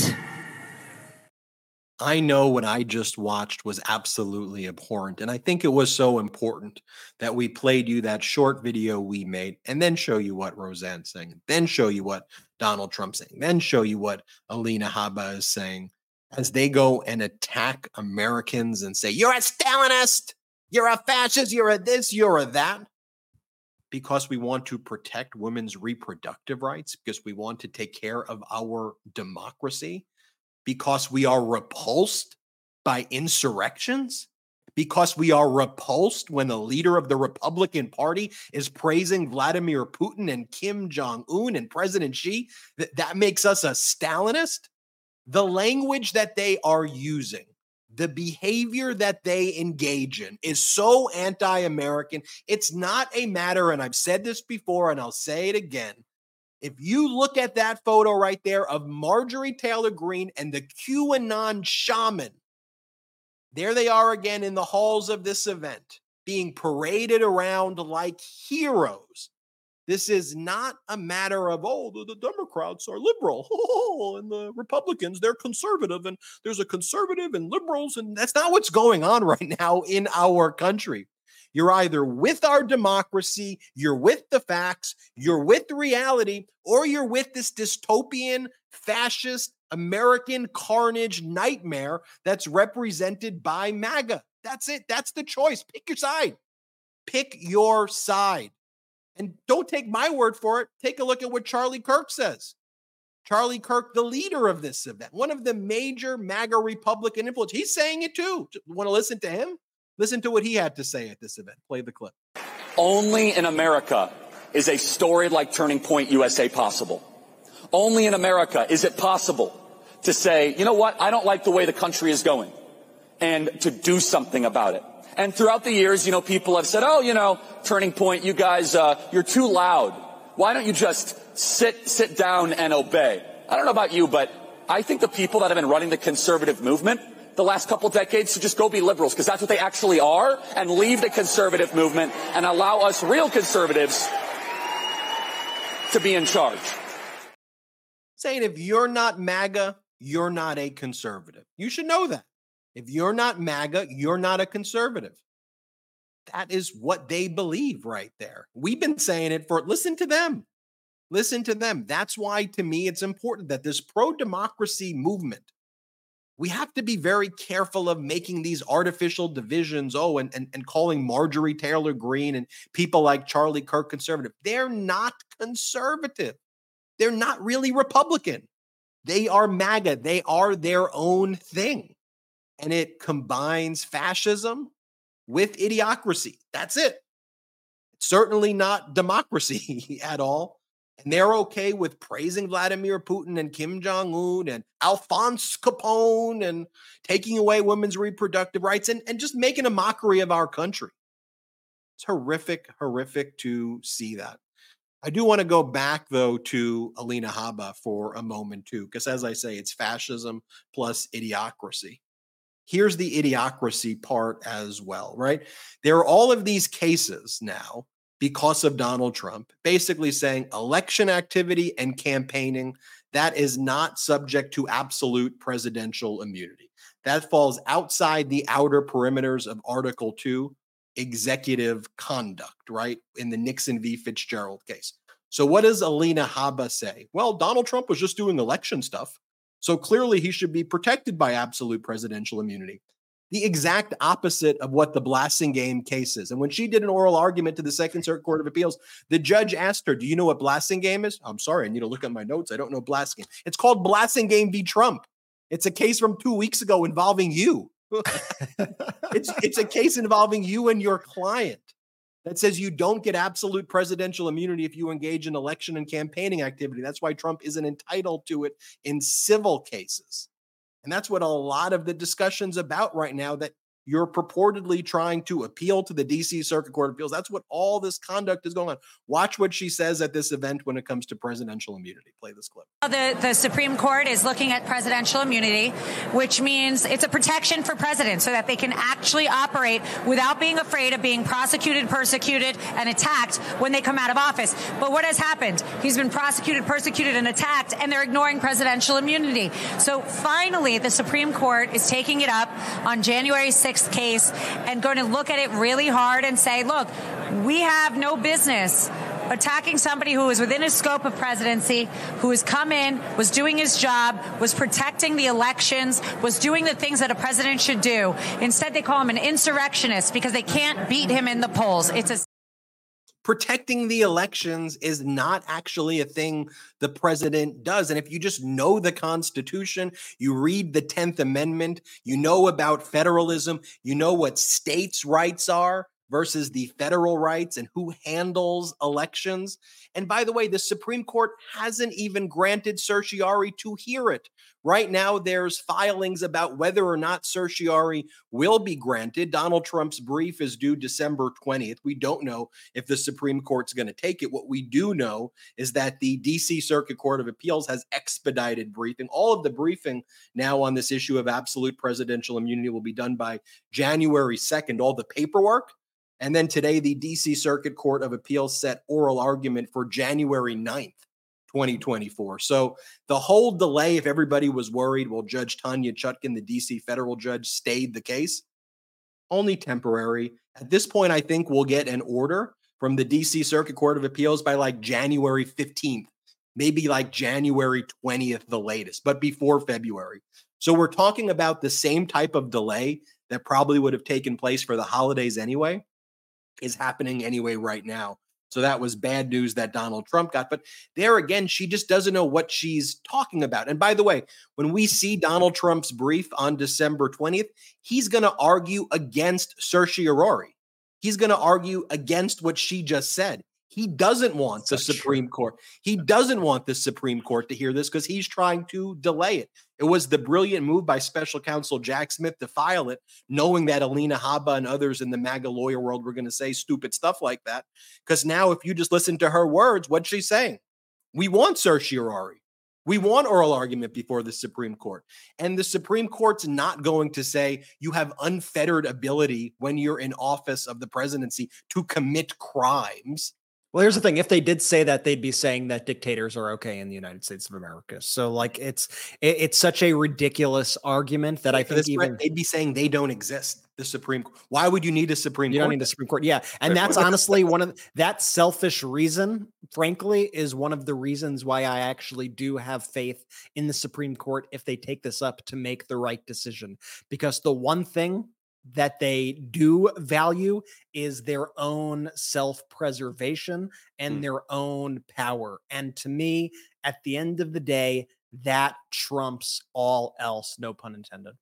I know what I just watched was absolutely abhorrent. And I think it was so important that we played you that short video we made and then show you what Roseanne's saying, then show you what Donald Trump's saying, then show you what Alina Habba is saying. As they go and attack Americans and say, you're a Stalinist, you're a fascist, you're a this, you're a that, because we want to protect women's reproductive rights, because we want to take care of our democracy, because we are repulsed by insurrections, because we are repulsed when the leader of the Republican Party is praising Vladimir Putin and Kim Jong-un and President Xi, th- that makes us a Stalinist. The language that they are using, the behavior that they engage in is so anti-American. It's not a matter, and I've said this before and I'll say it again, if you look at that photo right there of Marjorie Taylor Greene and the QAnon shaman, there they are again in the halls of this event, being paraded around like heroes. This is not a matter of, oh, the, the Democrats are liberal, oh, and the Republicans, they're conservative, and there's a conservative and liberals, and that's not what's going on right now in our country. You're either with our democracy, you're with the facts, you're with reality, or you're with this dystopian, fascist, American carnage nightmare that's represented by MAGA. That's it. That's the choice. Pick your side. Pick your side. And don't take my word for it. Take a look at what Charlie Kirk says. Charlie Kirk, the leader of this event, one of the major MAGA Republican influence. He's saying it too. Want to listen to him? Listen to what he had to say at this event. Play the clip. Only in America is a story like Turning Point U S A possible. Only in America is it possible to say, you know what, I don't like the way the country is going, and to do something about it. And throughout the years, you know, people have said, oh, you know, Turning Point, you guys, uh, you're too loud. Why don't you just sit sit down and obey? I don't know about you, but I think the people that have been running the conservative movement the last couple decades should just go be liberals, because that's what they actually are, and leave the conservative movement and allow us real conservatives to be in charge. Saying if you're not MAGA, you're not a conservative. You should know that. If you're not MAGA, you're not a conservative. That is what they believe right there. We've been saying it for, listen to them. Listen to them. That's why, to me, it's important that this pro-democracy movement, we have to be very careful of making these artificial divisions, oh, and, and, and calling Marjorie Taylor Greene and people like Charlie Kirk conservative. They're not conservative. They're not really Republican. They are MAGA. They are their own thing. And it combines fascism with idiocracy. That's it. It's certainly not democracy at all. And they're okay with praising Vladimir Putin and Kim Jong-un and Alphonse Capone and taking away women's reproductive rights and, and just making a mockery of our country. It's horrific, horrific to see that. I do want to go back, though, to Alina Habba for a moment, too, because as I say, it's fascism plus idiocracy. Here's the idiocracy part as well, right? There are all of these cases now because of Donald Trump, basically saying election activity and campaigning, that is not subject to absolute presidential immunity. That falls outside the outer perimeters of Article two, executive conduct, right? In the Nixon v. Fitzgerald case. So what does Alina Habba say? Well, Donald Trump was just doing election stuff. So clearly he should be protected by absolute presidential immunity. The exact opposite of what the Blassingame case is. And when she did an oral argument to the Second Circuit Court of Appeals, the judge asked her, do you know what Blassingame is? I'm sorry, I need to look at my notes. I don't know Blassingame. It's called Blassingame v. Trump. It's a case from two weeks ago involving you. it's, it's a case involving you and your client that says you don't get absolute presidential immunity if you engage in election and campaigning activity. That's why Trump isn't entitled to it in civil cases. And that's what a lot of the discussion's about right now, that you're purportedly trying to appeal to the D C Circuit Court of Appeals. That's what all this conduct is going on. Watch what she says at this event when it comes to presidential immunity. Play this clip. The, the Supreme Court is looking at presidential immunity, which means it's a protection for presidents so that they can actually operate without being afraid of being prosecuted, persecuted, and attacked when they come out of office. But what has happened? He's been prosecuted, persecuted, and attacked, and they're ignoring presidential immunity. So finally, the Supreme Court is taking it up on January sixth. Case and going to look at it really hard and say, look, we have no business attacking somebody who is within his scope of presidency, who has come in, was doing his job, was protecting the elections, was doing the things that a president should do. Instead, they call him an insurrectionist because they can't beat him in the polls. It's a protecting the elections is not actually a thing the president does. And if you just know the Constitution, you read the tenth amendment, you know about federalism, you know what states' rights are versus the federal rights and who handles elections. And by the way, the Supreme Court hasn't even granted certiorari to hear it. Right now, there's filings about whether or not certiorari will be granted. Donald Trump's brief is due December twentieth. We don't know if the Supreme Court's going to take it. What we do know is that the D C Circuit Court of Appeals has expedited briefing. All of the briefing now on this issue of absolute presidential immunity will be done by January second. All the paperwork. And then today, the D C Circuit Court of Appeals set oral argument for January ninth, twenty twenty-four. So the whole delay, if everybody was worried, well, Judge Tanya Chutkan, the D C federal judge, stayed the case, only temporary. At this point, I think we'll get an order from the D C Circuit Court of Appeals by like January fifteenth, maybe like January twentieth, the latest, but before February. So we're talking about the same type of delay that probably would have taken place for the holidays anyway, is happening anyway right now. So that was bad news that Donald Trump got. But there again, she just doesn't know what she's talking about. And by the way, when we see Donald Trump's brief on December twentieth, he's going to argue against certiorari. He's going to argue against what she just said. He doesn't want the Supreme Court. He doesn't want the Supreme Court to hear this because he's trying to delay it. It was the brilliant move by special counsel Jack Smith to file it, knowing that Alina Habba and others in the MAGA lawyer world were going to say stupid stuff like that. Because now if you just listen to her words, what's she saying? We want certiorari. We want oral argument before the Supreme Court. And the Supreme Court's not going to say you have unfettered ability when you're in office of the presidency to commit crimes. Well, here's the thing. If they did say that, they'd be saying that dictators are okay in the United States of America. So like it's it, it's such a ridiculous argument that I think even right, they'd be saying they don't exist. The Supreme Court. Why would you need a Supreme Court? You don't need a Supreme Court. Yeah. And that's honestly one of that selfish reason, frankly, is one of the reasons why I actually do have faith in the Supreme Court if they take this up to make the right decision. Because the one thing that they do value is their own self-preservation and mm. their own power. And to me, at the end of the day, that trumps all else, no pun intended.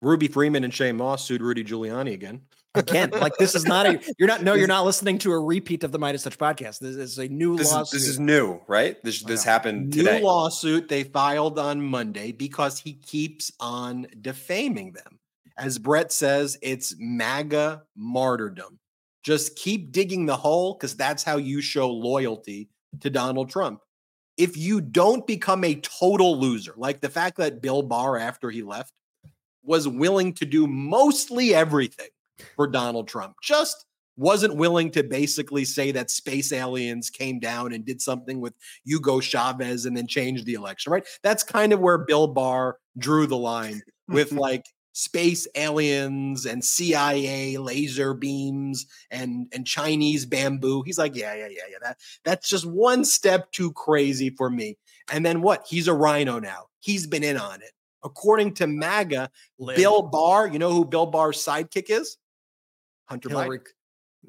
Ruby Freeman and Shay Moss sued Rudy Giuliani again. Again, like this is not a, you're not, no, you're not listening to a repeat of the Midas Touch podcast. This is a new this lawsuit. Is, this is new, right? This, wow. this happened new today. New lawsuit they filed on Monday because he keeps on defaming them. As Brett says, it's MAGA martyrdom. Just keep digging the hole because that's how you show loyalty to Donald Trump. If you don't become a total loser, like the fact that Bill Barr, after he left, was willing to do mostly everything for Donald Trump, just wasn't willing to basically say that space aliens came down and did something with Hugo Chavez and then changed the election, right? That's kind of where Bill Barr drew the line with like, space aliens and C I A laser beams and, and Chinese bamboo. He's like, yeah, yeah, yeah, yeah. That, that's just one step too crazy for me. And then what? He's a rhino now. He's been in on it. According to MAGA, Live. Bill Barr, you know who Bill Barr's sidekick is? Hunter Hillary, Biden.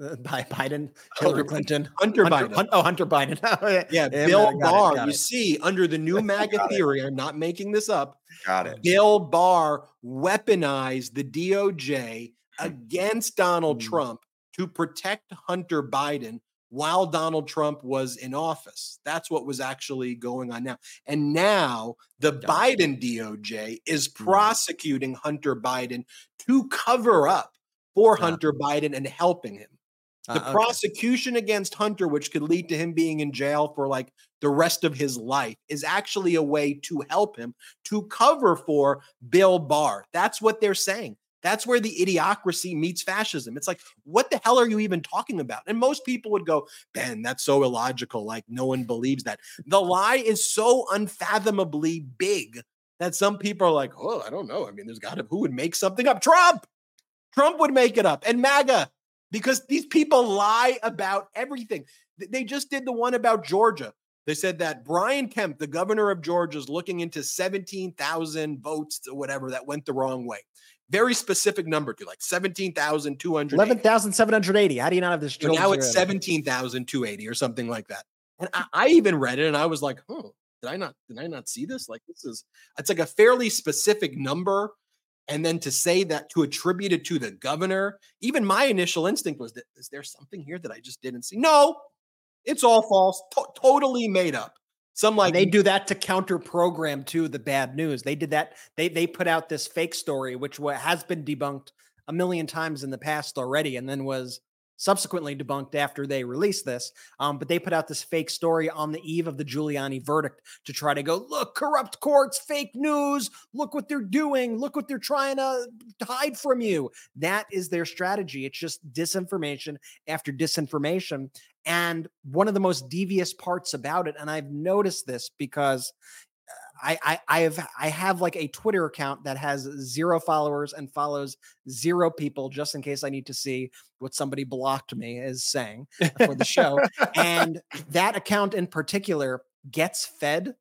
Uh, by Biden. Hillary Hunter Clinton. Hunter, Hunter Biden. Hun- oh, Hunter Biden. yeah, yeah, Bill Barr. It, you it. see, under the new MAGA theory, it. I'm not making this up. Got it. Bill Barr weaponized the D O J against Donald mm. Trump to protect Hunter Biden while Donald Trump was in office. That's what was actually going on now. And now the Don't. Biden D O J is prosecuting mm. Hunter Biden to cover up for yeah. Hunter Biden and helping him. The uh, okay. prosecution against Hunter, which could lead to him being in jail for like the rest of his life, is actually a way to help him to cover for Bill Barr. That's what they're saying. That's where the idiocracy meets fascism. It's like, what the hell are you even talking about? And most people would go, Ben, that's so illogical. Like no one believes that. The lie is so unfathomably big that some people are like, oh, I don't know. I mean, there's got to, who would make something up? Trump! Trump would make it up. And MAGA. Because these people lie about everything. They just did the one about Georgia. They said that Brian Kemp, the governor of Georgia, is looking into seventeen thousand votes or whatever that went the wrong way. very specific number to like seventeen thousand two hundred eighty. eleven thousand seven hundred eighty. How do you not have this? So now it's seventeen thousand two hundred eighty or something like that. And I, I even read it and I was like, oh, did I not, did I not see this? Like, this is, it's like a fairly specific number. And then to say that, to attribute it to the governor, even my initial instinct was that, is there something here that I just didn't see? No, it's all false. To- totally made up. Some like and they do that to counter program to the bad news. They did that. They, they put out this fake story, which has been debunked a million times in the past already. And then was subsequently debunked after they released this. Um, but they put out this fake story on the eve of the Giuliani verdict to try to go, look, corrupt courts, fake news, look what they're doing, look what they're trying to hide from you. That is their strategy. It's just disinformation after disinformation. And one of the most devious parts about it, and I've noticed this because I, I, I have I have like a Twitter account that has zero followers and follows zero people just in case I need to see what somebody blocked me is saying for the show. And that account in particular gets fed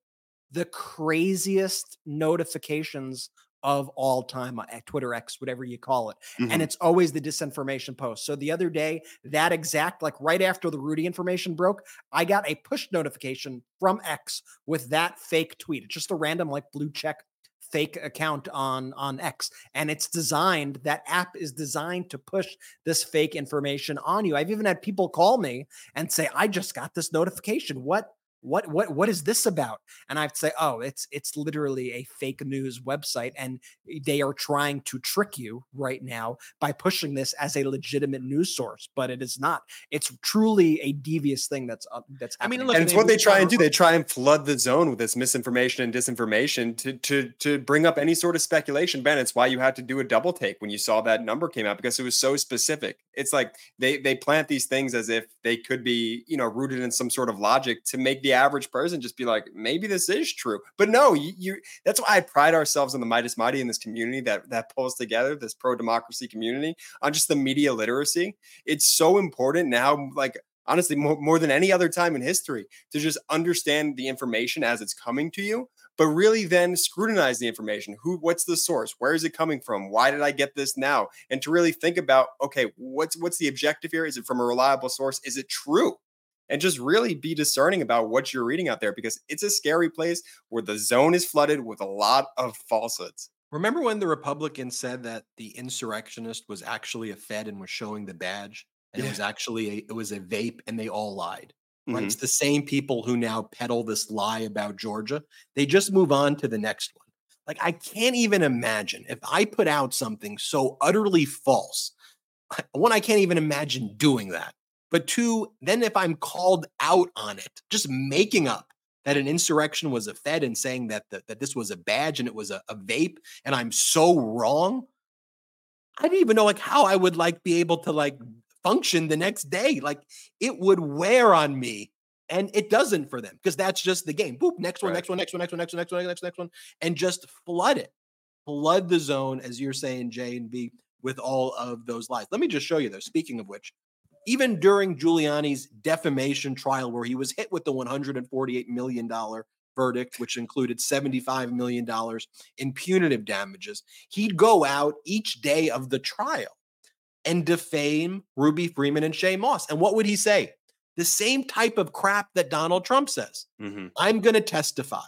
the craziest notifications of all time, Twitter X, whatever you call it. Mm-hmm. And it's always the disinformation post. So the other day, that exact, like right after the Rudy information broke, I got a push notification from X with that fake tweet. It's just a random like blue check fake account on, on X. And it's designed, that app is designed to push this fake information on you. I've even had people call me and say, I just got this notification. What? What what what is this about? And I'd say, oh, it's it's literally a fake news website, and they are trying to trick you right now by pushing this as a legitimate news source, but it is not. It's truly a devious thing that's uh, that's happening. I mean, look, and it's what they try and do. They try and flood the zone with this misinformation and disinformation to to to bring up any sort of speculation. Ben, it's why you had to do a double take when you saw that number came out, because it was so specific. It's like they they plant these things as if they could be, you know, rooted in some sort of logic to make the average person just be like, maybe this is true. But no, you, you that's why I pride ourselves on the Midas Mighty in this community that that pulls together, this pro-democracy community, on just the media literacy. It's so important now, like honestly more, more than any other time in history, to just understand the information as it's coming to you, but really then scrutinize the information. Who, what's the source? Where is it coming from? Why did I get this now? And to really think about, okay, what's what's the objective here? Is it from a reliable source? Is it true? And just really be discerning about what you're reading out there, because it's a scary place where the zone is flooded with a lot of falsehoods. Remember when the Republican said that the insurrectionist was actually a Fed and was showing the badge, and yeah. it was actually a, it was a vape, and they all lied. Right? Mm-hmm. It's the same people who now peddle this lie about Georgia. They just move on to the next one. Like, I can't even imagine if I put out something so utterly false. One, I can't even imagine doing that. But two, then if I'm called out on it, just making up that an insurrection was a Fed and saying that the, that this was a badge and it was a, a vape, and I'm so wrong, I didn't even know like how I would like be able to like function the next day. Like, it would wear on me, and it doesn't for them, because that's just the game. Boop, next one, right. next one, next one, next one, next one, next one, next next one, and just flood it, flood the zone, as you're saying, J and B, with all of those lies. Let me just show you though. Speaking of which. Even during Giuliani's defamation trial, where he was hit with the one hundred forty-eight million dollars verdict, which included seventy-five million dollars in punitive damages, he'd go out each day of the trial and defame Ruby Freeman and Shea Moss. And what would he say? The same type of crap that Donald Trump says. Mm-hmm. I'm going to testify.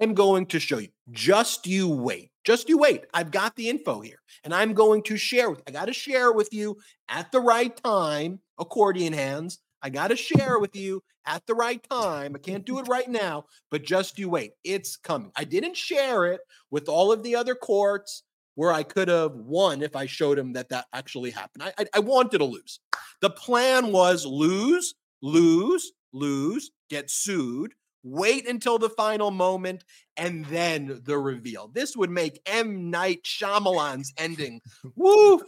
I'm going to show you. Just you wait. Just you wait. I've got the info here, and I'm going to share with, I got to share it with you at the right time, accordion hands. I got to share it with you at the right time. I can't do it right now, but just you wait. It's coming. I didn't share it with all of the other courts where I could have won if I showed him that that actually happened. I, I, I wanted to lose. The plan was lose, lose, lose, get sued. Wait until the final moment, and then the reveal. This would make M. Night Shyamalan's ending. Woo!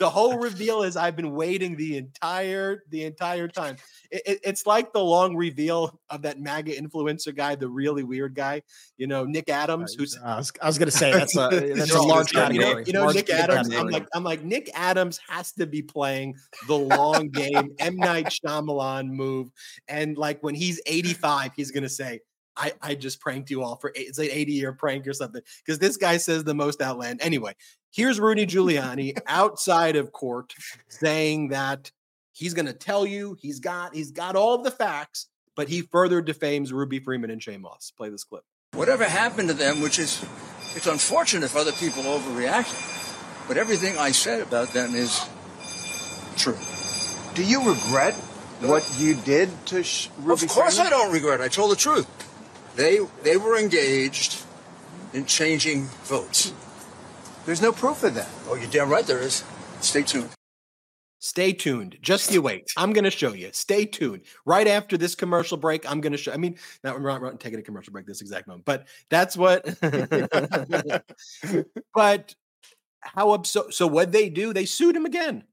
The whole reveal is I've been waiting the entire the entire time. It, it, it's like the long reveal of that MAGA influencer guy, the really weird guy, you know, Nick Adams. Who's I was, I was going to say that's a that's a large category. You know, large Nick Adams. Category. I'm like I'm like Nick Adams has to be playing the long game, M. Night Shyamalan move, and like when he's eighty-five, he's going to say, I, I just pranked you all for eight, it's like eighty year prank or something, because this guy says the most outland. Anyway, Here's Rudy Giuliani outside of court saying that he's going to tell you he's got he's got all the facts, but he further defames Ruby Freeman and Shane Moss. Play this clip. Whatever happened to them, which is it's unfortunate if other people overreacted, but everything I said about them is true. Do you regret what you did to Sh- Ruby? Of course, Freeman? I don't regret. I told the truth. They they were engaged in changing votes. There's no proof of that. Oh, you're damn right there is. Stay tuned. Stay tuned. Just you wait. I'm going to show you. Stay tuned. Right after this commercial break, I'm going to show. I mean, not, we're not, we're not taking a commercial break this exact moment, but that's what. But how absurd. So what they do, they sued him again.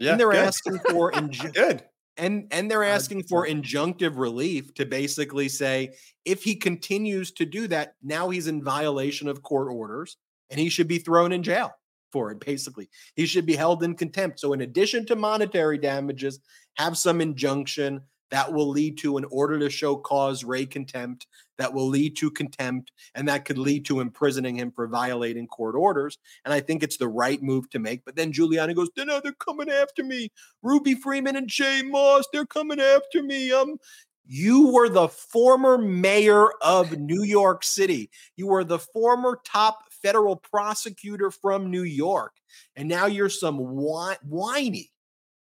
Yeah, and they're good. asking for inju- good. And, and they're asking uh, for injunctive relief to basically say, if he continues to do that, now he's in violation of court orders. And he should be thrown in jail for it, basically. He should be held in contempt. So in addition to monetary damages, have some injunction that will lead to an order to show cause re contempt, that will lead to contempt, and that could lead to imprisoning him for violating court orders. And I think it's the right move to make. But then Giuliani goes, no, no, they're coming after me. Ruby Freeman and Jay Moss, they're coming after me. Um, You were the former mayor of New York City. You were the former top federal prosecutor from New York. And now you're some whiny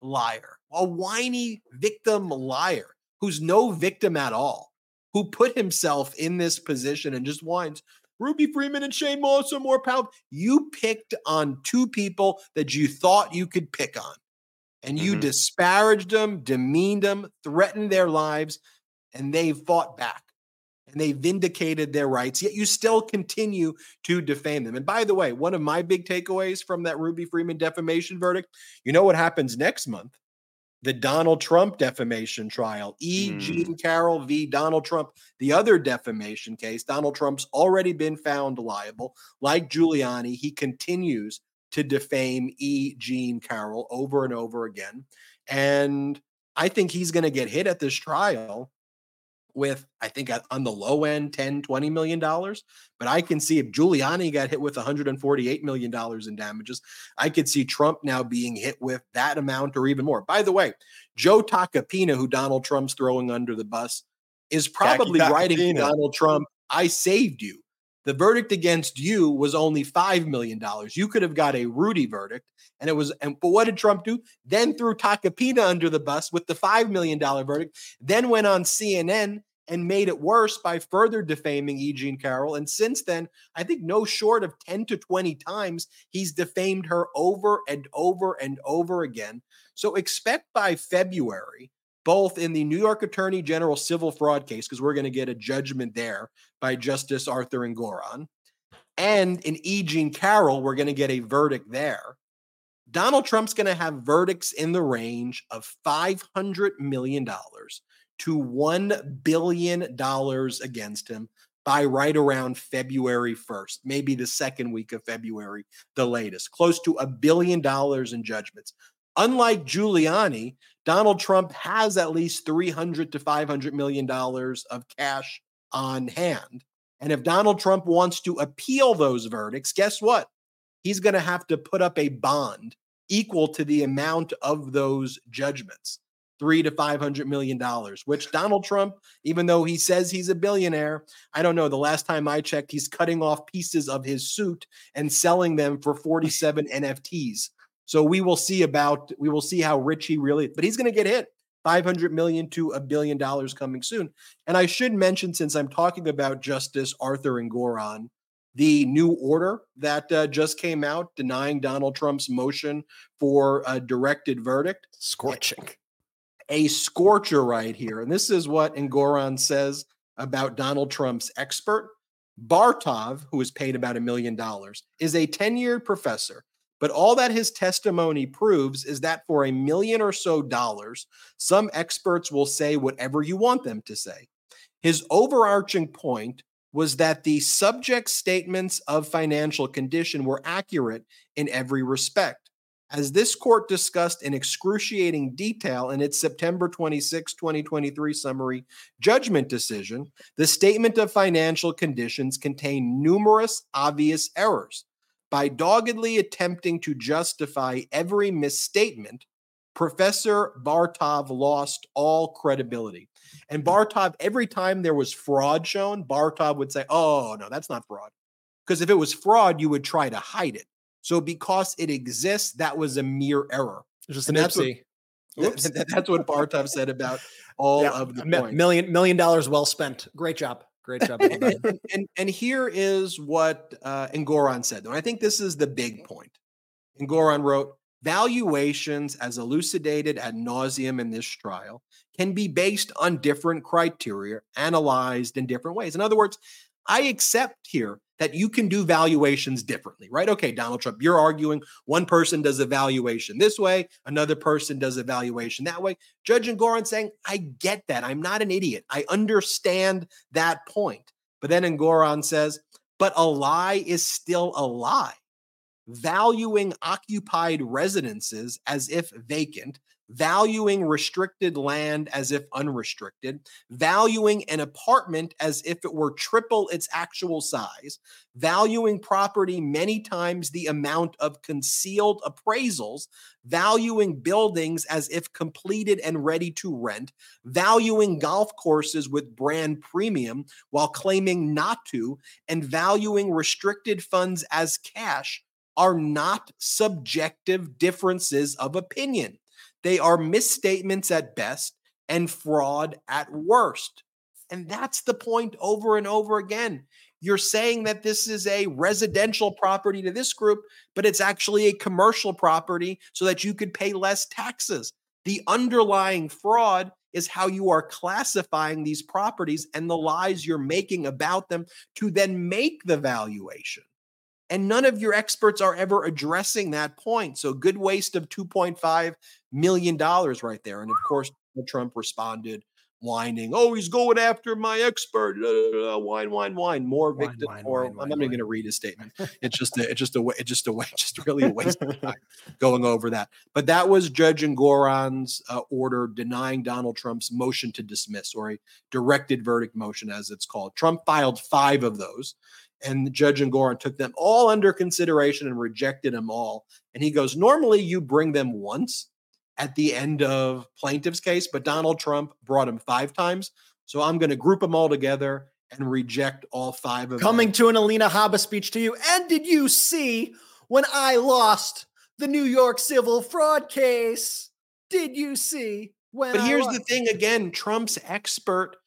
liar, a whiny victim liar who's no victim at all, who put himself in this position and just whines, Ruby Freeman and Shane Moss are more powerful. You picked on two people that you thought you could pick on. And you mm-hmm. disparaged them, demeaned them, threatened their lives, and they fought back. And they vindicated their rights, yet you still continue to defame them. And by the way, one of my big takeaways from that Ruby Freeman defamation verdict, you know what happens next month? The Donald Trump defamation trial, E. Mm. Jean Carroll v. Donald Trump, the other defamation case. Donald Trump's already been found liable. Like Giuliani, he continues to defame E. Jean Carroll over and over again. And I think he's going to get hit at this trial with, I think on the low end, ten, twenty million dollars. But I can see if Giuliani got hit with one hundred forty-eight million dollars in damages, I could see Trump now being hit with that amount or even more. By the way, Joe Tacopina, who Donald Trump's throwing under the bus, is probably Jackie writing to Donald Trump, I saved you. The verdict against you was only five million dollars. You could have got a Rudy verdict. And it was, and but what did Trump do? Then threw Tacopina under the bus with the five million dollars verdict, then went on C N N and made it worse by further defaming E. Jean Carroll. And since then, I think no short of ten to twenty times, he's defamed her over and over and over again. So expect by February, both in the New York Attorney General civil fraud case, because we're going to get a judgment there by Justice Arthur Engoron, and in E. Jean Carroll, we're going to get a verdict there. Donald Trump's going to have verdicts in the range of five hundred million dollars to one billion dollars against him by right around February first, maybe the second week of February, the latest, close to a billion dollars in judgments. Unlike Giuliani, Donald Trump has at least three hundred to five hundred million dollars of cash on hand. And if Donald Trump wants to appeal those verdicts, guess what? He's going to have to put up a bond equal to the amount of those judgments, three to five hundred million dollars, which Donald Trump, even though he says he's a billionaire, I don't know, the last time I checked, he's cutting off pieces of his suit and selling them for forty-seven N F Ts. So we will see about, we will see how rich he really is. But he's going to get hit, five hundred million dollars to a billion dollars coming soon. And I should mention, since I'm talking about Justice Arthur Engoron, the new order that uh, just came out denying Donald Trump's motion for a directed verdict. Scorching. A scorcher right here. And this is what Engoron says about Donald Trump's expert. Bartov, who is paid about a million dollars, is a tenured professor. But all that his testimony proves is that for a million or so dollars, some experts will say whatever you want them to say. His overarching point was that the subject's statements of financial condition were accurate in every respect. As this court discussed in excruciating detail in its September twenty-sixth, twenty twenty-three summary judgment decision, the statement of financial conditions contained numerous obvious errors. by doggedly attempting to justify every misstatement, Professor Bartov lost all credibility. And Bartov, every time there was fraud shown, Bartov would say, oh, no, that's not fraud. Because if it was fraud, you would try to hide it. So because it exists, that was a mere error. It's just an Ipsy. Oops. That's what Bartov said about all yeah, of the points. Million, million dollars well spent. Great job. Great job. and, and, and here is what uh, Engoron said. And I think this is the big point. Engoron wrote, valuations, as elucidated ad nauseum in this trial, can be based on different criteria, analyzed in different ways. In other words, I accept here that you can do valuations differently, right? Okay, Donald Trump, you're arguing one person does a valuation this way, another person does a valuation that way. Judge Engoron saying, I get that. I'm not an idiot. I understand that point. But then Engoron says, but a lie is still a lie. Valuing occupied residences as if vacant, valuing restricted land as if unrestricted, valuing an apartment as if it were triple its actual size, valuing property many times the amount of concealed appraisals, valuing buildings as if completed and ready to rent, valuing golf courses with brand premium while claiming not to, and valuing restricted funds as cash are not subjective differences of opinion. They are misstatements at best and fraud at worst. And that's the point over and over again. You're saying that this is a residential property to this group, but it's actually a commercial property so that you could pay less taxes. The underlying fraud is how you are classifying these properties and the lies you're making about them to then make the valuation. And none of your experts are ever addressing that point. So good waste of two point five million dollars right there. And of course, Trump responded whining, oh, he's going after my expert. Uh, whine, whine, whine, more wine, victim. Wine, or wine, I'm not wine, even going to read his statement. It's just, a, it's just a, it's just a, just really a waste of time going over that. But that was Judge Engoron's uh, order denying Donald Trump's motion to dismiss, or a directed verdict motion, as it's called. Trump filed five of those. And Judge Engoron took them all under consideration and rejected them all. And he goes, normally you bring them once at the end of plaintiff's case, but Donald Trump brought them five times. So I'm going to group them all together and reject all five of them. Coming to an Alina Habba speech to you. And did you see when I lost the New York civil fraud case? Did you see when But I here's lost- the thing again, Trump's expert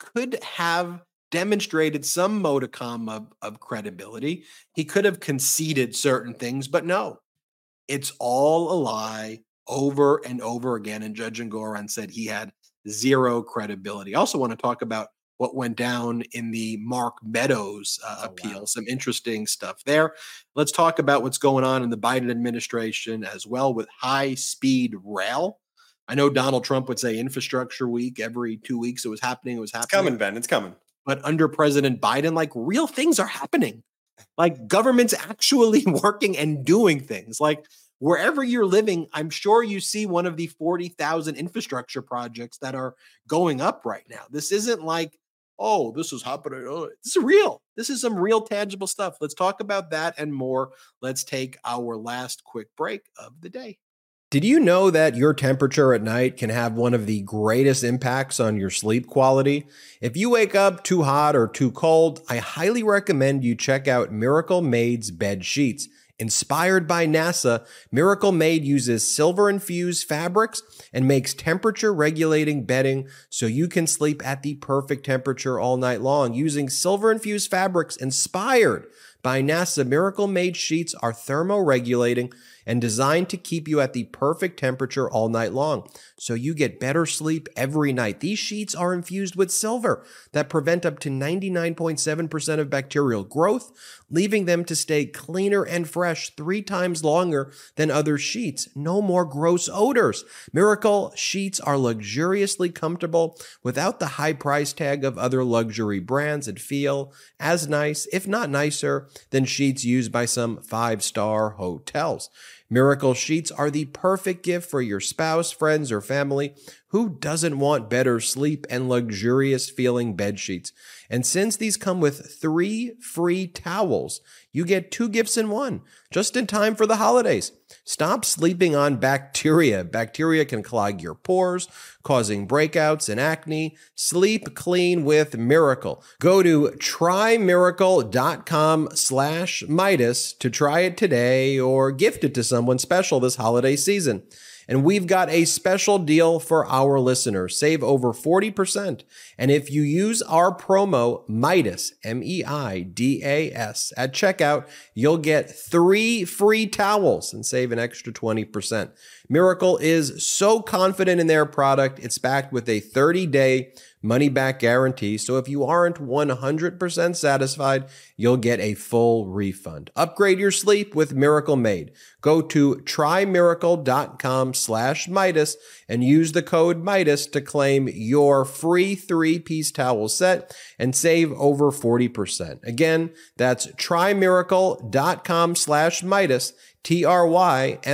could have demonstrated some modicum of, of credibility. He could have conceded certain things, but no, it's all a lie over and over again. And Judge Engoron said he had zero credibility. I also want to talk about what went down in the Mark Meadows uh, oh, appeal. Wow. Some interesting stuff there. Let's talk about what's going on in the Biden administration as well with high-speed rail. I know Donald Trump would say infrastructure week every two weeks. It was happening. It was happening. It's coming, Ben. It's coming. But under President Biden, like real things are happening, like government's actually working and doing things. Like wherever you're living, I'm sure you see one of the forty thousand infrastructure projects that are going up right now. This isn't like, oh, this is happening. Oh, this is real. This is some real tangible stuff. Let's talk about that and more. Let's take our last quick break of the day. Did you know that your temperature at night can have one of the greatest impacts on your sleep quality? If you wake up too hot or too cold, I highly recommend you check out Miracle Maid's bed sheets. Inspired by NASA, Miracle Maid uses silver-infused fabrics and makes temperature-regulating bedding so you can sleep at the perfect temperature all night long. Using silver-infused fabrics inspired by NASA, Miracle Maid sheets are thermoregulating and designed to keep you at the perfect temperature all night long, so you get better sleep every night. These sheets are infused with silver that prevent up to ninety-nine point seven percent of bacterial growth, leaving them to stay cleaner and fresh three times longer than other sheets. No more gross odors. Miracle sheets are luxuriously comfortable without the high price tag of other luxury brands and feel as nice, if not nicer, than sheets used by some five-star hotels. Miracle sheets are the perfect gift for your spouse, friends, or family. Who doesn't want better sleep and luxurious feeling bed sheets? And since these come with three free towels, you get two gifts in one, just in time for the holidays. Stop sleeping on bacteria. Bacteria can clog your pores, causing breakouts and acne. Sleep clean with Miracle. Go to try miracle dot com slash Midas to try it today or gift it to someone special this holiday season. And we've got a special deal for our listeners. Save over forty percent. And if you use our promo Midas, M E I D A S, at checkout, you'll get three free towels and save an extra twenty percent. Miracle is so confident in their product, it's backed with a thirty-day money-back guarantee. So if you aren't one hundred percent satisfied, you'll get a full refund. Upgrade your sleep with Miracle Made. Go to try miracle dot com slash Midas and use the code Midas to claim your free three-piece towel set and save over forty percent. Again, that's try miracle dot com slash Midas. T-R-Y-M-I-R-A-C-L-E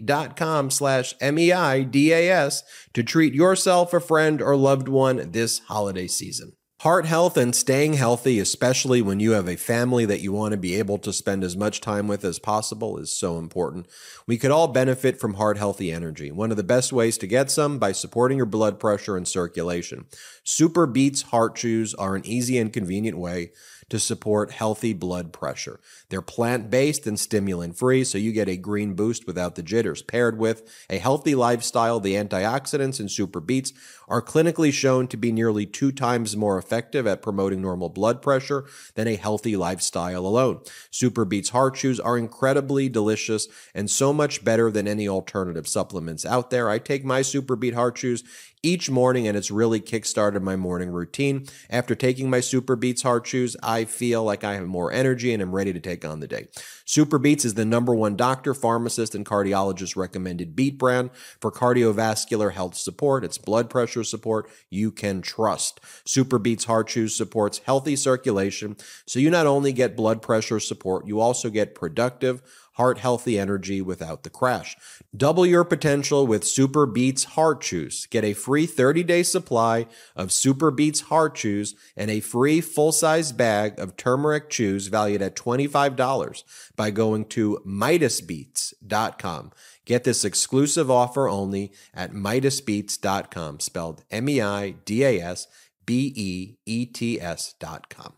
dot com slash M-E-I-D-A-S to treat yourself, a friend, or loved one this holiday season. Heart health and staying healthy, especially when you have a family that you want to be able to spend as much time with as possible, is so important. We could all benefit from heart-healthy energy. One of the best ways to get some by supporting your blood pressure and circulation. SuperBeets Heart Chews are an easy and convenient way to support healthy blood pressure. They're plant-based and stimulant-free, so you get a green boost without the jitters. Paired with a healthy lifestyle, the antioxidants in SuperBeets are clinically shown to be nearly two times more effective at promoting normal blood pressure than a healthy lifestyle alone. SuperBeets Heart Chews are incredibly delicious and so much better than any alternative supplements out there. I take my SuperBeet Heart Chews each morning, and it's really kickstarted my morning routine. After taking my SuperBeets Heart Chews, I feel like I have more energy and I'm ready to take on the day. SuperBeets is the number one doctor, pharmacist, and cardiologist recommended beet brand for cardiovascular health support. It's blood pressure support you can trust. SuperBeets Heart Chews supports healthy circulation, so you not only get blood pressure support, you also get productive, heart-healthy energy without the crash. Double your potential with SuperBeets Heart Chews. Get a free thirty-day supply of SuperBeets Heart Chews and a free full-size bag of turmeric chews valued at twenty-five dollars by going to Midas Beets dot com. Get this exclusive offer only at Midas Beets dot com, spelled M E I D A S B E E T S dot com.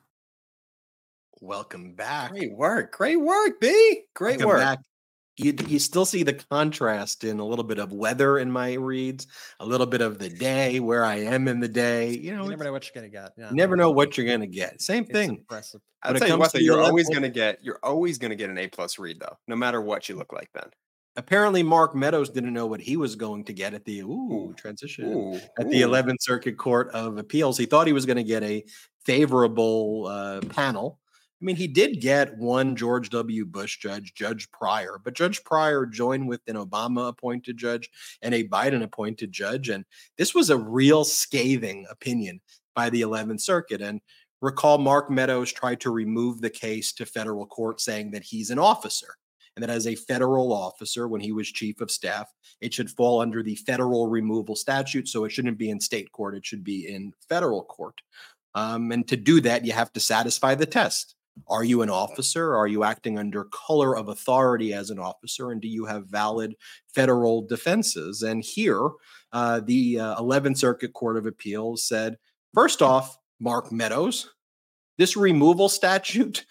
Welcome back. Great work. Great work, B. Great Welcome work. Back. You you still see the contrast in a little bit of weather in my reads, a little bit of the day, where I am in the day. You know, you never know what you're gonna get. Yeah, you never know what you're gonna get. Same it's thing. Impressive. I'll tell you what, though, you're always gonna get you're always gonna get an A plus read though, no matter what you look like then. Apparently, Mark Meadows didn't know what he was going to get at the ooh, transition ooh, at ooh. the eleventh Circuit Court of Appeals. He thought he was going to get a favorable uh, panel. I mean, he did get one George W. Bush judge, Judge Pryor, but Judge Pryor joined with an Obama-appointed judge and a Biden-appointed judge. And this was a real scathing opinion by the eleventh Circuit. And recall, Mark Meadows tried to remove the case to federal court, saying that he's an officer, and that as a federal officer, when he was chief of staff, it should fall under the federal removal statute. So it shouldn't be in state court. It should be in federal court. Um, and to do that, you have to satisfy the test. Are you an officer? Are you acting under color of authority as an officer? And do you have valid federal defenses? And here, uh, the uh, eleventh Circuit Court of Appeals said, first off, Mark Meadows, this removal statute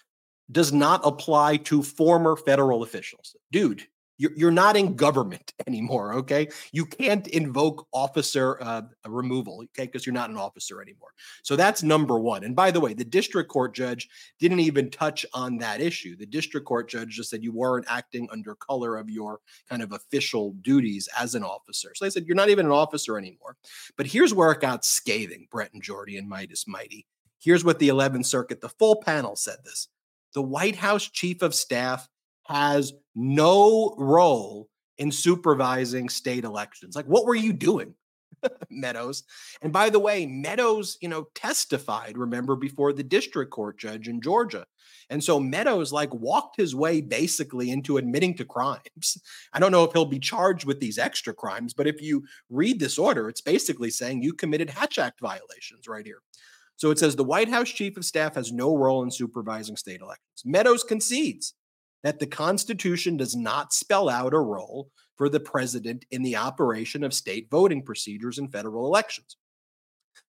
does not apply to former federal officials. Dude, you're, you're not in government anymore, okay? You can't invoke officer uh, removal, okay, because you're not an officer anymore. So that's number one. And by the way, the district court judge didn't even touch on that issue. The district court judge just said you weren't acting under color of your kind of official duties as an officer. So they said you're not even an officer anymore. But here's where it got scathing, Brett and Jordy and Midas Mighty. Here's what the eleventh Circuit, the full panel, said this. The White House chief of staff has no role in supervising state elections. Like, what were you doing? Meadows. And by the way, Meadows, you know, testified, remember, before the district court judge in Georgia. And so Meadows like walked his way basically into admitting to crimes. I don't know if he'll be charged with these extra crimes, but if you read this order, it's basically saying you committed Hatch Act violations right here. So it says the White House chief of staff has no role in supervising state elections. Meadows concedes that the Constitution does not spell out a role for the president in the operation of state voting procedures in federal elections.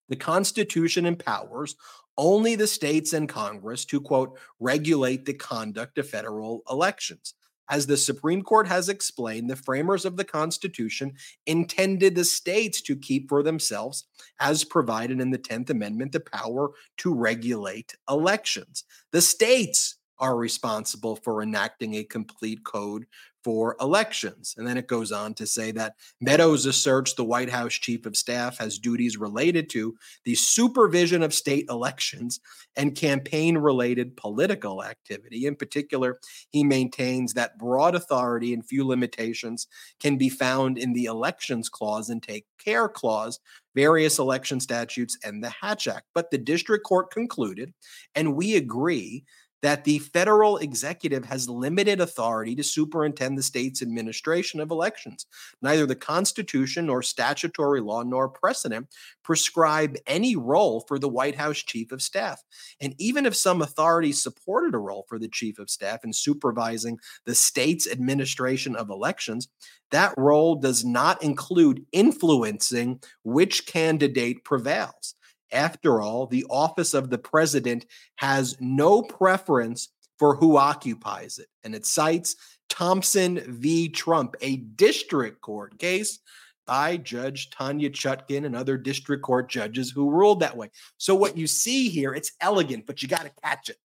The Constitution empowers only the states and Congress to, quote, regulate the conduct of federal elections. As the Supreme Court has explained, the framers of the Constitution intended the states to keep for themselves, as provided in the tenth Amendment, the power to regulate elections. The states are responsible for enacting a complete code for elections. And then it goes on to say that Meadows asserts the White House chief of staff has duties related to the supervision of state elections and campaign-related political activity. In particular, he maintains that broad authority and few limitations can be found in the Elections Clause and Take Care Clause, various election statutes, and the Hatch Act. But the district court concluded, and we agree, that the federal executive has limited authority to superintend the state's administration of elections. Neither the Constitution nor statutory law nor precedent prescribe any role for the White House chief of staff. And even if some authority supported a role for the chief of staff in supervising the state's administration of elections, that role does not include influencing which candidate prevails. After all, the office of the president has no preference for who occupies it. And it cites Thompson v. Trump, a district court case by Judge Tanya Chutkin and other district court judges who ruled that way. So what you see here, it's elegant, but you got to catch it.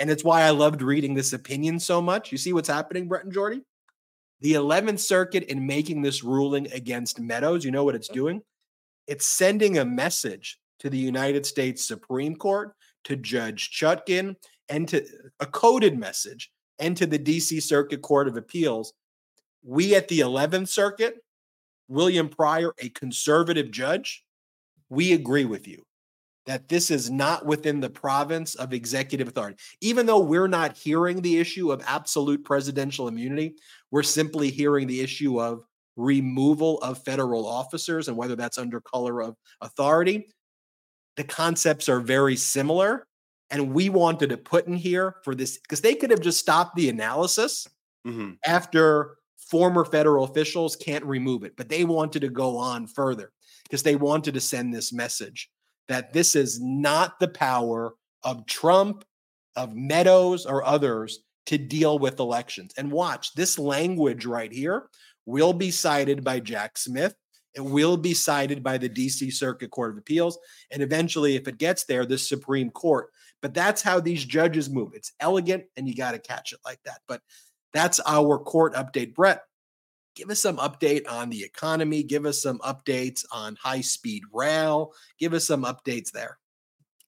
And it's why I loved reading this opinion so much. You see what's happening, Brett and Jordy? The eleventh Circuit, in making this ruling against Meadows, you know what it's doing? It's sending a message to the United States Supreme Court, to Judge Chutkin, and to a coded message, and to the D C Circuit Court of Appeals. We at the eleventh Circuit, William Pryor, a conservative judge, we agree with you that this is not within the province of executive authority. Even though we're not hearing the issue of absolute presidential immunity, we're simply hearing the issue of removal of federal officers and whether that's under color of authority. The concepts are very similar, and we wanted to put in here for this because they could have just stopped the analysis mm-hmm. after former federal officials can't remove it. But they wanted to go on further because they wanted to send this message that this is not the power of Trump, of Meadows, or others to deal with elections. And watch, this language right here will be cited by Jack Smith. It will be cited by the D C Circuit Court of Appeals, and eventually, if it gets there, the Supreme Court. But that's how these judges move. It's elegant, and you got to catch it like that. But that's our court update. Brett, give us some update on the economy. Give us some updates on high-speed rail. Give us some updates there.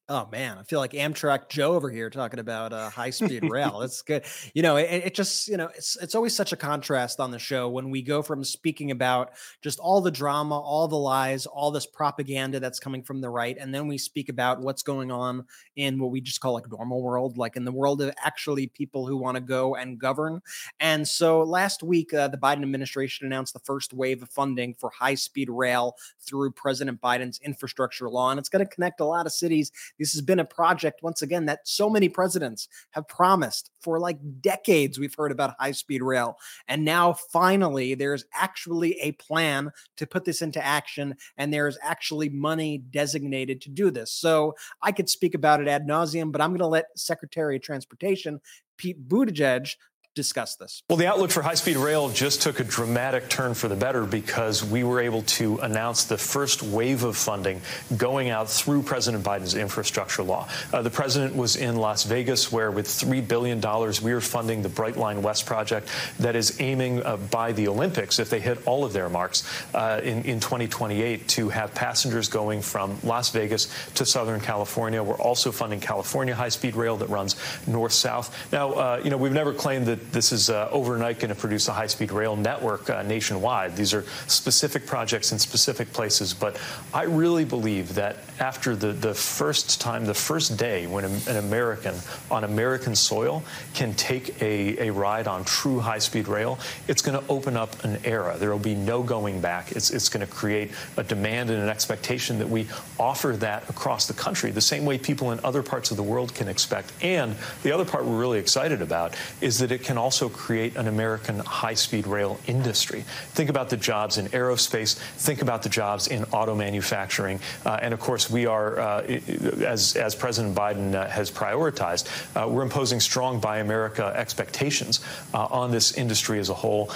Oh, man, I feel like Amtrak Joe over here talking about uh, high-speed rail. That's good. You know, it, it just, you know, it's it's always such a contrast on the show when we go from speaking about just all the drama, all the lies, all this propaganda that's coming from the right, and then we speak about what's going on in what we just call like normal world, like in the world of actually people who want to go and govern. And so last week, uh, the Biden administration announced the first wave of funding for high-speed rail through President Biden's infrastructure law, and it's going to connect a lot of cities. This has been a project, once again, that so many presidents have promised for like decades. We've heard about high-speed rail. And now finally, there's actually a plan to put this into action. And there's actually money designated to do this. So I could speak about it ad nauseum, but I'm going to let Secretary of Transportation Pete Buttigieg discuss this. Well, the outlook for high-speed rail just took a dramatic turn for the better because we were able to announce the first wave of funding going out through President Biden's infrastructure law. Uh, the president was in Las Vegas, where with three billion dollars, we are funding the Brightline West project that is aiming uh, by the Olympics, if they hit all of their marks uh, in, in twenty twenty-eight, to have passengers going from Las Vegas to Southern California. We're also funding California high-speed rail that runs north-south. Now, uh, you know, we've never claimed that that this is uh, overnight going to produce a high-speed rail network uh, nationwide. These are specific projects in specific places. But I really believe that after the, the first time, the first day when an American on American soil can take a, a ride on true high-speed rail, it's going to open up an era. There will be no going back. It's, it's going to create a demand and an expectation that we offer that across the country the same way people in other parts of the world can expect. And the other part we're really excited about is that it can also create an American high-speed rail industry. Think about the jobs in aerospace. Think about the jobs in auto manufacturing. Uh, and, of course, we are, uh, as, as President Biden uh, has prioritized, uh, we're imposing strong Buy America expectations uh, on this industry as a whole.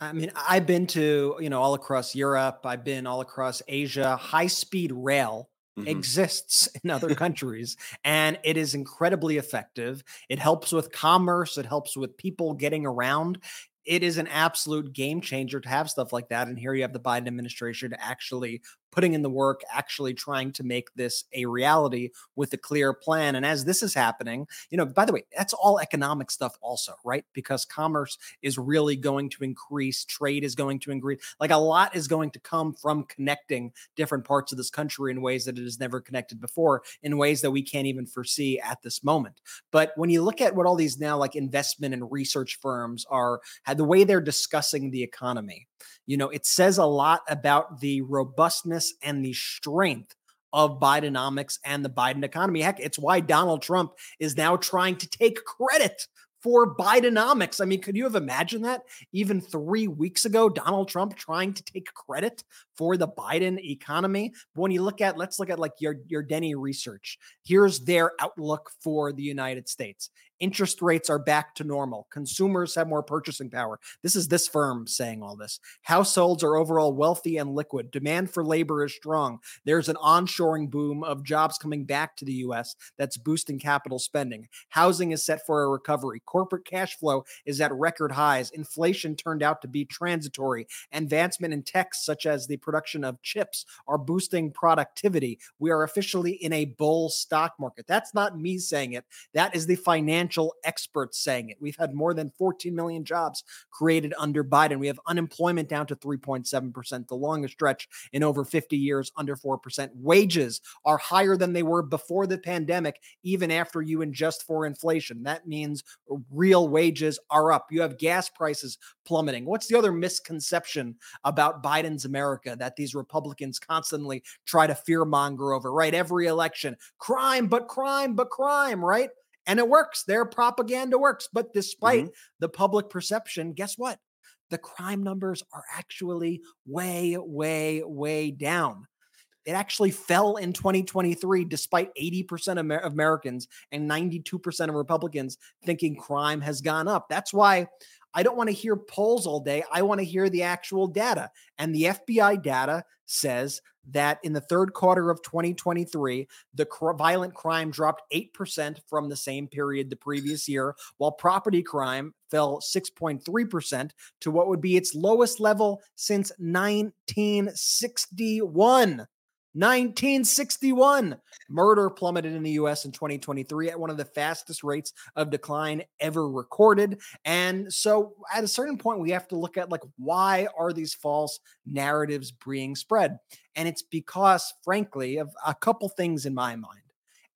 I mean, I've been to, you know, all across Europe. I've been all across Asia. High-speed rail Mm-hmm. exists in other countries, and it is incredibly effective. It helps with commerce. It helps with people getting around. It is an absolute game changer to have stuff like that. And here you have the Biden administration actually putting in the work, actually trying to make this a reality with a clear plan. And as this is happening, you know, by the way, that's all economic stuff also, right? Because commerce is really going to increase. Trade is going to increase. Like a lot is going to come from connecting different parts of this country in ways that it has never connected before, in ways that we can't even foresee at this moment. But when you look at what all these now like investment and research firms are, the way they're discussing the economy, you know, it says a lot about the robustness and the strength of Bidenomics and the Biden economy. Heck, it's why Donald Trump is now trying to take credit for Bidenomics. I mean, could you have imagined that? Even three weeks ago, Donald Trump trying to take credit for the Biden economy. But when you look at, let's look at like your, your Denny research. Here's their outlook for the United States. Interest rates are back to normal. Consumers have more purchasing power. This is this firm saying all this. Households are overall wealthy and liquid. Demand for labor is strong. There's an onshoring boom of jobs coming back to the U S that's boosting capital spending. Housing is set for a recovery. Corporate cash flow is at record highs. Inflation turned out to be transitory. Advancement in tech, such as the production of chips, are boosting productivity. We are officially in a bull stock market. That's not me saying it. That is the financial experts saying it. We've had more than fourteen million jobs created under Biden. We have unemployment down to three point seven percent, the longest stretch in over fifty years, under four percent. Wages are higher than they were before the pandemic, even after you adjust for inflation. That means real wages are up. You have gas prices plummeting. What's the other misconception about Biden's America that these Republicans constantly try to fearmonger over, right? Every election, crime, but crime, but crime, right? And it works. Their propaganda works. But despite mm-hmm. the public perception, guess what? The crime numbers are actually way, way, way down. It actually fell in twenty twenty-three, despite eighty percent of Amer- Americans and ninety-two percent of Republicans thinking crime has gone up. That's why I don't want to hear polls all day. I want to hear the actual data. And the F B I data says that in the third quarter of twenty twenty-three, the cr- violent crime dropped eight percent from the same period the previous year, while property crime fell six point three percent to what would be its lowest level since nineteen sixty-one. nineteen sixty-one. Murder plummeted in the U S in twenty twenty-three at one of the fastest rates of decline ever recorded. And so at a certain point, we have to look at like, why are these false narratives being spread? And it's because, frankly, of a couple things in my mind.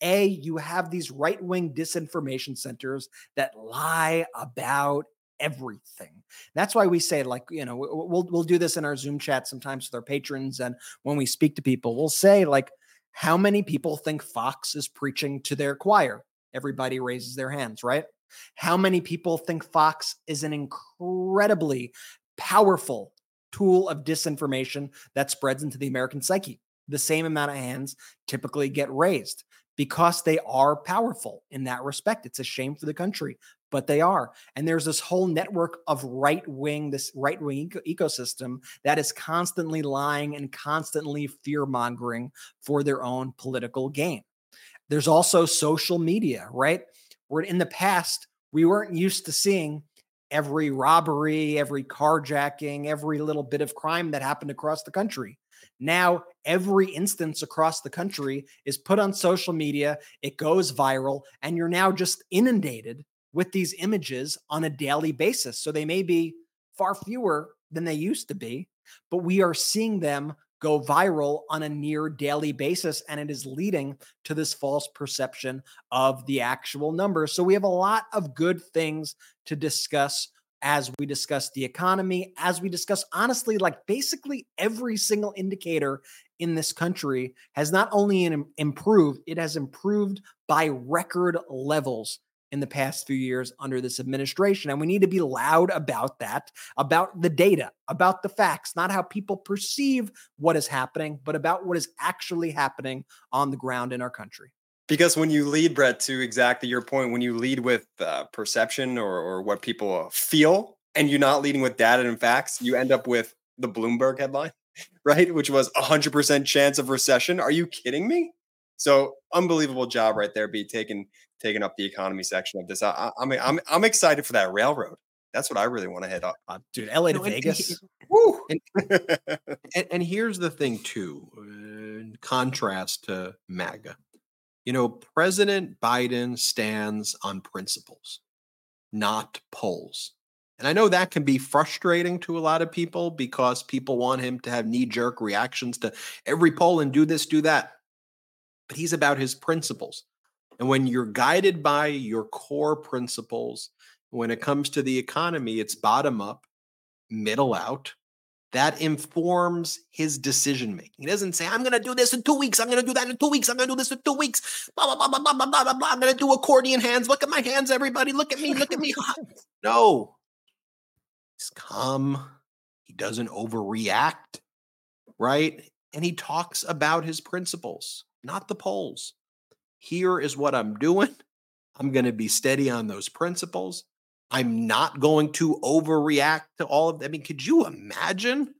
A, you have these right-wing disinformation centers that lie about everything. That's why we say, like, you know, we'll we'll do this in our Zoom chat sometimes with our patrons, and when we speak to people, we'll say, like, how many people think Fox is preaching to their choir? Everybody raises their hands, right? How many people think Fox is an incredibly powerful tool of disinformation that spreads into the American psyche? The same amount of hands typically get raised because they are powerful in that respect. It's a shame for the country, but they are. And there's this whole network of right-wing, this right-wing eco- ecosystem that is constantly lying and constantly fear-mongering for their own political gain. There's also social media, right? Where in the past, we weren't used to seeing every robbery, every carjacking, every little bit of crime that happened across the country. Now, every instance across the country is put on social media, it goes viral, and you're now just inundated with these images on a daily basis. So they may be far fewer than they used to be, but we are seeing them go viral on a near daily basis, and it is leading to this false perception of the actual numbers. So we have a lot of good things to discuss as we discuss the economy, as we discuss, honestly, like basically every single indicator in this country has not only improved, it has improved by record levels in the past few years under this administration. And we need to be loud about that, about the data, about the facts, not how people perceive what is happening, but about what is actually happening on the ground in our country. Because when you lead, Brett, to exactly your point, when you lead with uh, perception or, or what people feel, and you're not leading with data and facts, you end up with the Bloomberg headline, right? Which was one hundred percent chance of recession. Are you kidding me? So unbelievable job right there, B, taking taking up the economy section of this. I, I mean, I'm I'm excited for that railroad. That's what I really want to hit up on, dude. L A to no, Vegas. And, Woo! And, and, and here's the thing, too. In contrast to MAGA. You know, President Biden stands on principles, not polls. And I know that can be frustrating to a lot of people because people want him to have knee-jerk reactions to every poll and do this, do that. But he's about his principles. And when you're guided by your core principles, when it comes to the economy, it's bottom up, middle out. That informs his decision-making. He doesn't say, I'm going to do this in two weeks. I'm going to do that in two weeks. I'm going to do this in two weeks. Blah, blah, blah, blah, blah, blah, blah, blah. I'm going to do accordion hands. Look at my hands, everybody. Look at me. Look at me. No. He's calm. He doesn't overreact, right? And he talks about his principles, not the polls. Here is what I'm doing. I'm going to be steady on those principles. I'm not going to overreact to all of them. I mean, could you imagine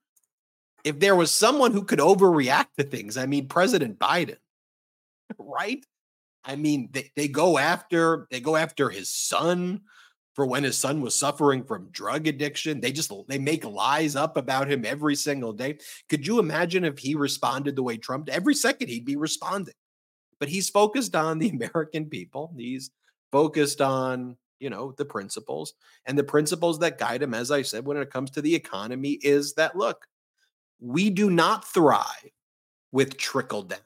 if there was someone who could overreact to things? I mean, President Biden, right? I mean, they, they go after they go after his son for when his son was suffering from drug addiction. They just they make lies up about him every single day. Could you imagine if he responded the way Trump did? Every second he'd be responding. But he's focused on the American people. He's focused on, you know, the principles and the principles that guide him, as I said, when it comes to the economy, is that, look, we do not thrive with trickle down.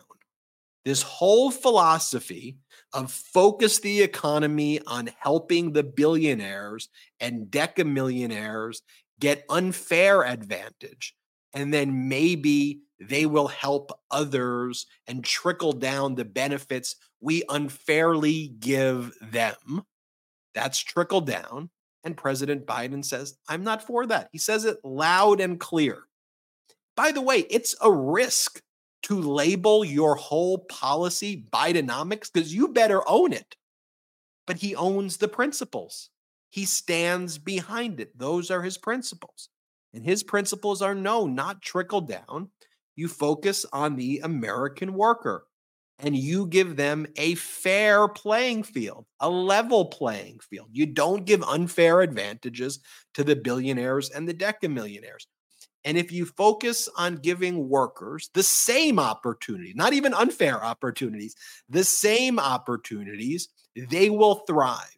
This whole philosophy of focus the economy on helping the billionaires and decamillionaires get unfair advantage, and then maybe they will help others and trickle down the benefits we unfairly give them. That's trickle down. And President Biden says, I'm not for that. He says it loud and clear. By the way, it's a risk to label your whole policy Bidenomics because you better own it. But he owns the principles. He stands behind it. Those are his principles. And his principles are no, not trickle down. You focus on the American worker. And you give them a fair playing field, a level playing field. You don't give unfair advantages to the billionaires and the decamillionaires. And if you focus on giving workers the same opportunity, not even unfair opportunities, the same opportunities, they will thrive.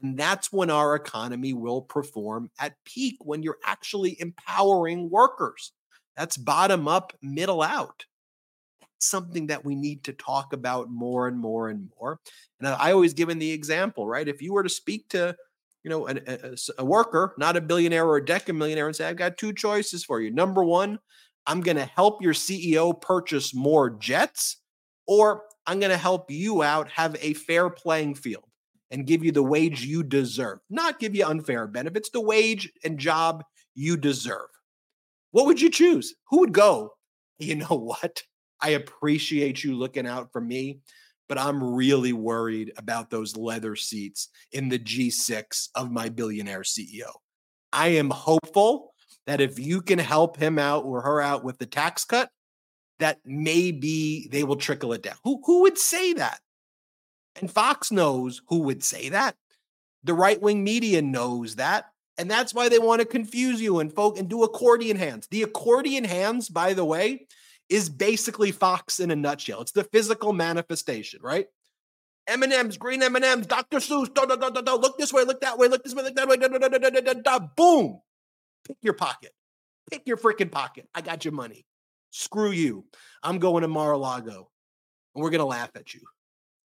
And that's when our economy will perform at peak, when you're actually empowering workers. That's bottom up, middle out. Something that we need to talk about more and more and more. And I always give in the example, right? If you were to speak to, you know, an, a, a worker, not a billionaire or a decamillionaire, and say, I've got two choices for you. Number one, I'm going to help your C E O purchase more jets, or I'm going to help you out, have a fair playing field and give you the wage you deserve, not give you unfair benefits, the wage and job you deserve. What would you choose? Who would go, you know what? I appreciate you looking out for me, but I'm really worried about those leather seats in the G six of my billionaire C E O. I am hopeful that if you can help him out or her out with the tax cut, that maybe they will trickle it down. Who, who would say that? And Fox knows who would say that. The right-wing media knows that. And that's why they want to confuse you and folk and do accordion hands. The accordion hands, by the way, is basically Fox in a nutshell. It's the physical manifestation, right? M and M's, green M and M's, Doctor Seuss, do, do, do, do, do. Look this way, look that way, look this way, look that way, da, da, da, da, da, da, da. Boom. Pick your pocket. Pick your freaking pocket. I got your money. Screw you. I'm going to Mar-a-Lago, and we're going to laugh at you.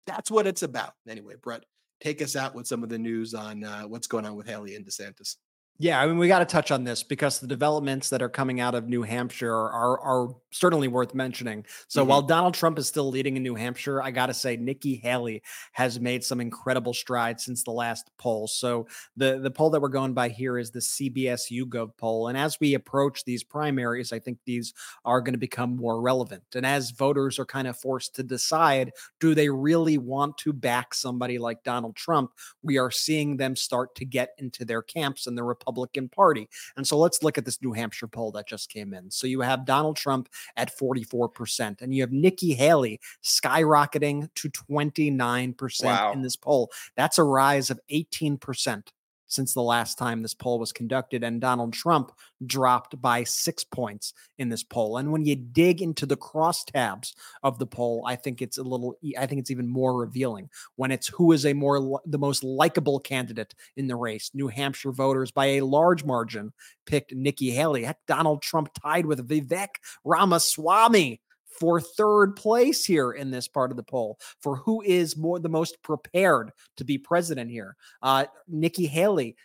That's what it's about. Anyway, Brett, take us out with some of the news on uh, what's going on with Haley and DeSantis. Yeah, I mean, we got to touch on this because the developments that are coming out of New Hampshire are are certainly worth mentioning. So mm-hmm. while Donald Trump is still leading in New Hampshire, I got to say Nikki Haley has made some incredible strides since the last poll. So the, the poll that we're going by here is the C B S YouGov poll. And as we approach these primaries, I think these are going to become more relevant. And as voters are kind of forced to decide, do they really want to back somebody like Donald Trump? We are seeing them start to get into their camps in the Republican Republican Party. And so let's look at this New Hampshire poll that just came in. So you have Donald Trump at forty-four percent, and you have Nikki Haley skyrocketing to twenty-nine percent wow. in this poll. That's a rise of eighteen percent since the last time this poll was conducted, and Donald Trump dropped by six points in this poll. And when you dig into the crosstabs of the poll, I think it's a little, I think it's even more revealing when it's who is a more, the most likable candidate in the race. New Hampshire voters by a large margin picked Nikki Haley. Heck, Donald Trump tied with Vivek Ramaswamy for third place here in this part of the poll for who is more the most prepared to be president here. Uh, Nikki Haley,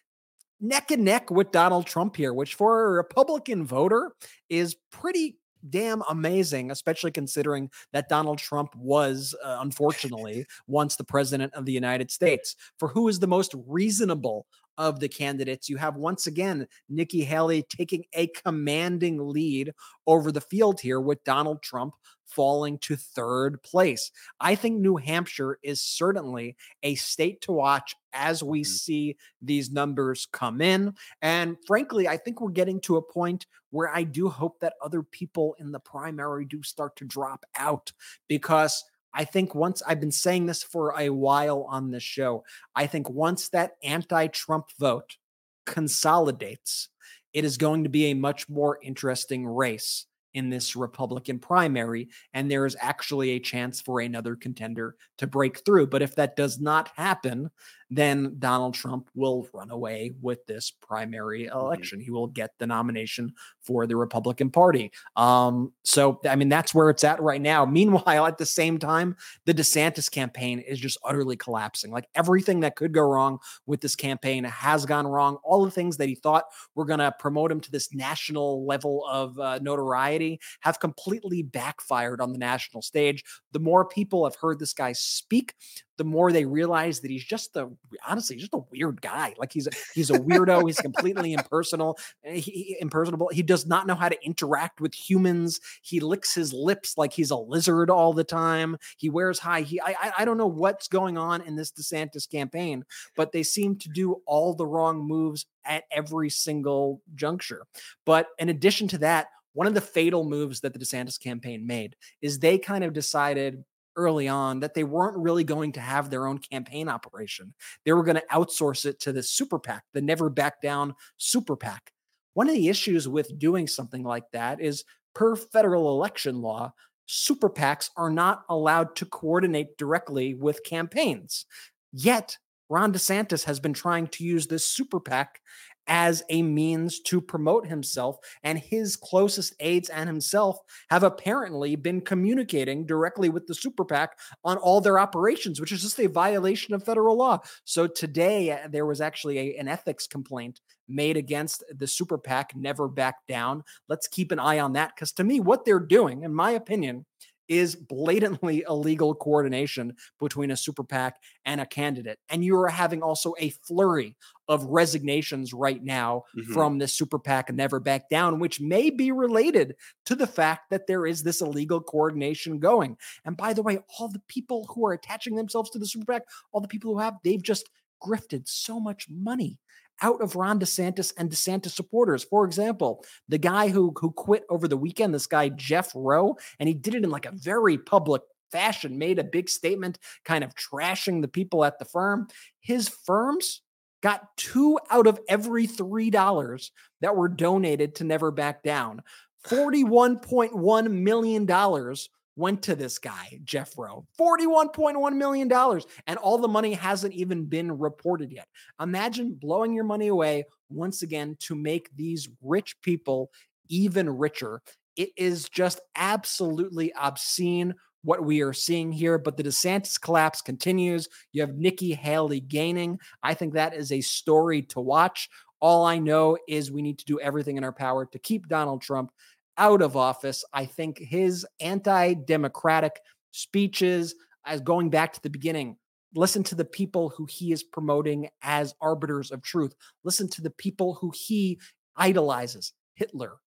neck and neck with Donald Trump here, which for a Republican voter is pretty damn amazing, especially considering that Donald Trump was, uh, unfortunately, once the president of the United States. For who is the most reasonable of the candidates, you have once again Nikki Haley taking a commanding lead over the field here, with Donald Trump falling to third place. I think New Hampshire is certainly a state to watch as we see these numbers come in. And frankly, I think we're getting to a point where I do hope that other people in the primary do start to drop out, because I think once, I've been saying this for a while on this show, I think once that anti-Trump vote consolidates, it is going to be a much more interesting race in this Republican primary, and there is actually a chance for another contender to break through. But if that does not happen, then Donald Trump will run away with this primary election. Mm-hmm. He will get the nomination for the Republican Party. Um, so, I mean, that's where it's at right now. Meanwhile, at the same time, the DeSantis campaign is just utterly collapsing. Like, everything that could go wrong with this campaign has gone wrong. All the things that he thought were going to promote him to this national level of uh, notoriety have completely backfired on the national stage. The more people have heard this guy speak, the more they realize that he's just a, honestly, just a weird guy. Like, he's a, he's a weirdo. He's completely impersonal, he, impersonable. He does not know how to interact with humans. He licks his lips like he's a lizard all the time. He wears high. He, I, I don't know what's going on in this DeSantis campaign, but they seem to do all the wrong moves at every single juncture. But in addition to that, one of the fatal moves that the DeSantis campaign made is they kind of decided early on that they weren't really going to have their own campaign operation. They were going to outsource it to the super PAC, the Never Back Down super PAC. One of the issues with doing something like that is, per federal election law, super PACs are not allowed to coordinate directly with campaigns. Yet, Ron DeSantis has been trying to use this super PAC as a means to promote himself, and his closest aides and himself have apparently been communicating directly with the super PAC on all their operations, which is just a violation of federal law. So today there was actually a, an ethics complaint made against the super PAC Never Back Down. Let's keep an eye on that, because to me, what they're doing, in my opinion, is blatantly illegal coordination between a super PAC and a candidate. And you are having also a flurry of resignations right now mm-hmm. from the super PAC Never Back Down, which may be related to the fact that there is this illegal coordination going. And by the way, all the people who are attaching themselves to the super PAC, all the people who have, they've just grifted so much money out of Ron DeSantis and DeSantis supporters. For example, the guy who who quit over the weekend, this guy, Jeff Rowe, and he did it in like a very public fashion, made a big statement, kind of trashing the people at the firm. His firms got two out of every three dollars that were donated to Never Back Down. forty-one point one million dollars went to this guy, Jeff Rowe, forty-one point one million dollars, and all the money hasn't even been reported yet. Imagine blowing your money away once again to make these rich people even richer. It is just absolutely obscene what we are seeing here, but the DeSantis collapse continues. You have Nikki Haley gaining. I think that is a story to watch. All I know is we need to do everything in our power to keep Donald Trump out of office. I think his anti-democratic speeches, as going back to the beginning, listen to the people who he is promoting as arbiters of truth. Listen to the people who he idolizes: Hitler,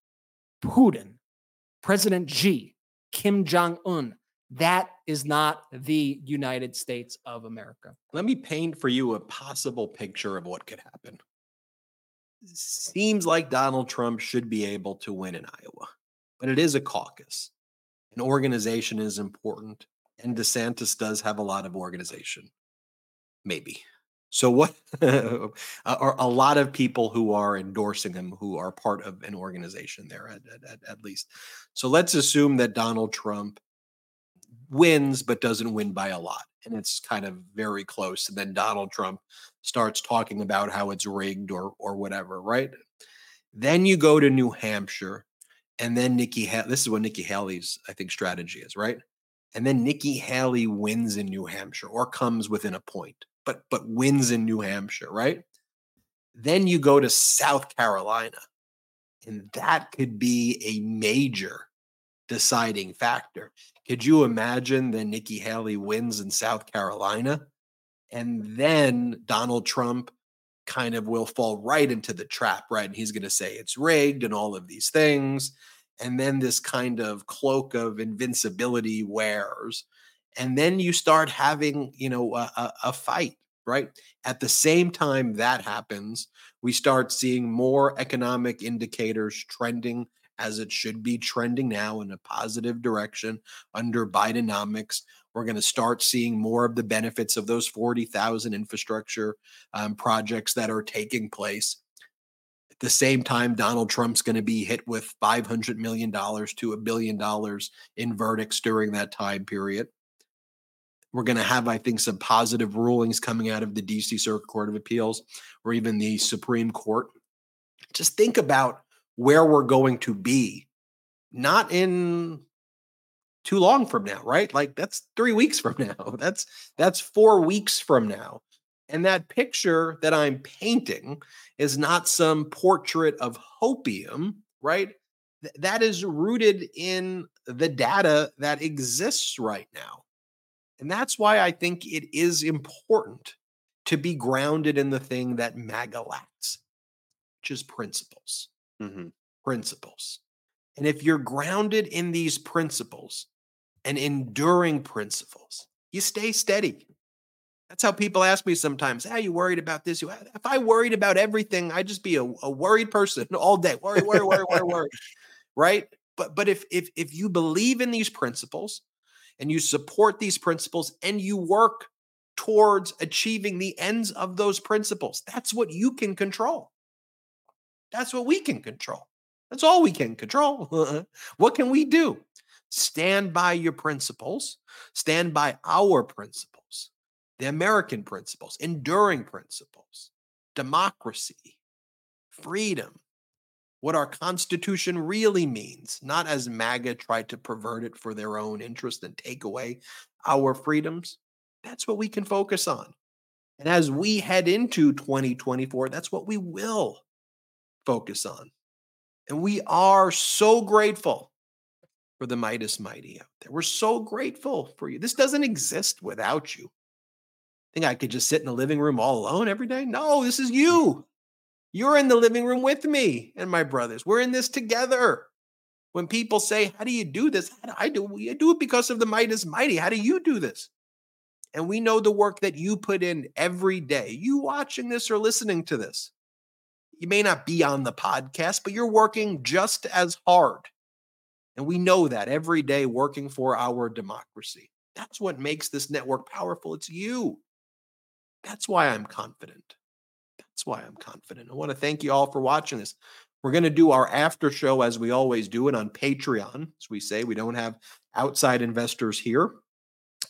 Putin, President Xi, Kim Jong-un. That is not the United States of America. Let me paint for you a possible picture of what could happen. Seems like Donald Trump should be able to win in Iowa, but it is a caucus. An organization is important, and DeSantis does have a lot of organization. Maybe. So what are a lot of people who are endorsing him, who are part of an organization there, at, at, at least. So let's assume that Donald Trump wins, but doesn't win by a lot. And it's kind of very close. And then Donald Trump starts talking about how it's rigged or or whatever, right? Then you go to New Hampshire, and then Nikki ha- this is what Nikki Haley's, I think, strategy is, right? And then Nikki Haley wins in New Hampshire, or comes within a point, but but wins in New Hampshire, right? Then you go to South Carolina, and that could be a major deciding factor. Could you imagine that Nikki Haley wins in South Carolina? And then Donald Trump kind of will fall right into the trap, right? And he's going to say it's rigged and all of these things. And then this kind of cloak of invincibility wears. And then you start having, you know, a, a, a fight, right? At the same time that happens, we start seeing more economic indicators trending as it should be trending now in a positive direction under Bidenomics. We're going to start seeing more of the benefits of those forty thousand infrastructure um, projects that are taking place. At the same time, Donald Trump's going to be hit with five hundred million dollars to a billion dollars in verdicts during that time period. We're going to have, I think, some positive rulings coming out of the D C Circuit Court of Appeals or even the Supreme Court. Just think about where we're going to be, not in too long from now, right? Like that's three weeks from now. That's that's four weeks from now. And that picture that I'm painting is not some portrait of hopium, right? Th- that is rooted in the data that exists right now. And that's why I think it is important to be grounded in the thing that MAGA lacks, which is principles. Mm-hmm. Principles. And if you're grounded in these principles and enduring principles, you stay steady. That's how people ask me sometimes, are you worried about this? If I worried about everything, I'd just be a, a worried person all day. Worry, worry, worry, worry, worry. Right? But but if if if you believe in these principles and you support these principles and you work towards achieving the ends of those principles, that's what you can control. That's what we can control. That's all we can control. What can we do? Stand by your principles. Stand by our principles, the American principles, enduring principles, democracy, freedom, what our Constitution really means, not as MAGA tried to pervert it for their own interest and take away our freedoms. That's what we can focus on. And as we head into twenty twenty-four, that's what we will focus on. And we are so grateful for the Midas Mighty out there. We're so grateful for you. This doesn't exist without you. Think I could just sit in the living room all alone every day? No, this is you. You're in the living room with me and my brothers. We're in this together. When people say, how do you do this? How do I do it? I do it because of the Midas Mighty. How do you do this? And we know the work that you put in every day. You watching this or listening to this. You may not be on the podcast, but you're working just as hard. And we know that every day working for our democracy. That's what makes this network powerful. It's you. That's why I'm confident. That's why I'm confident. I want to thank you all for watching this. We're going to do our after show as we always do it on Patreon. As we say, we don't have outside investors here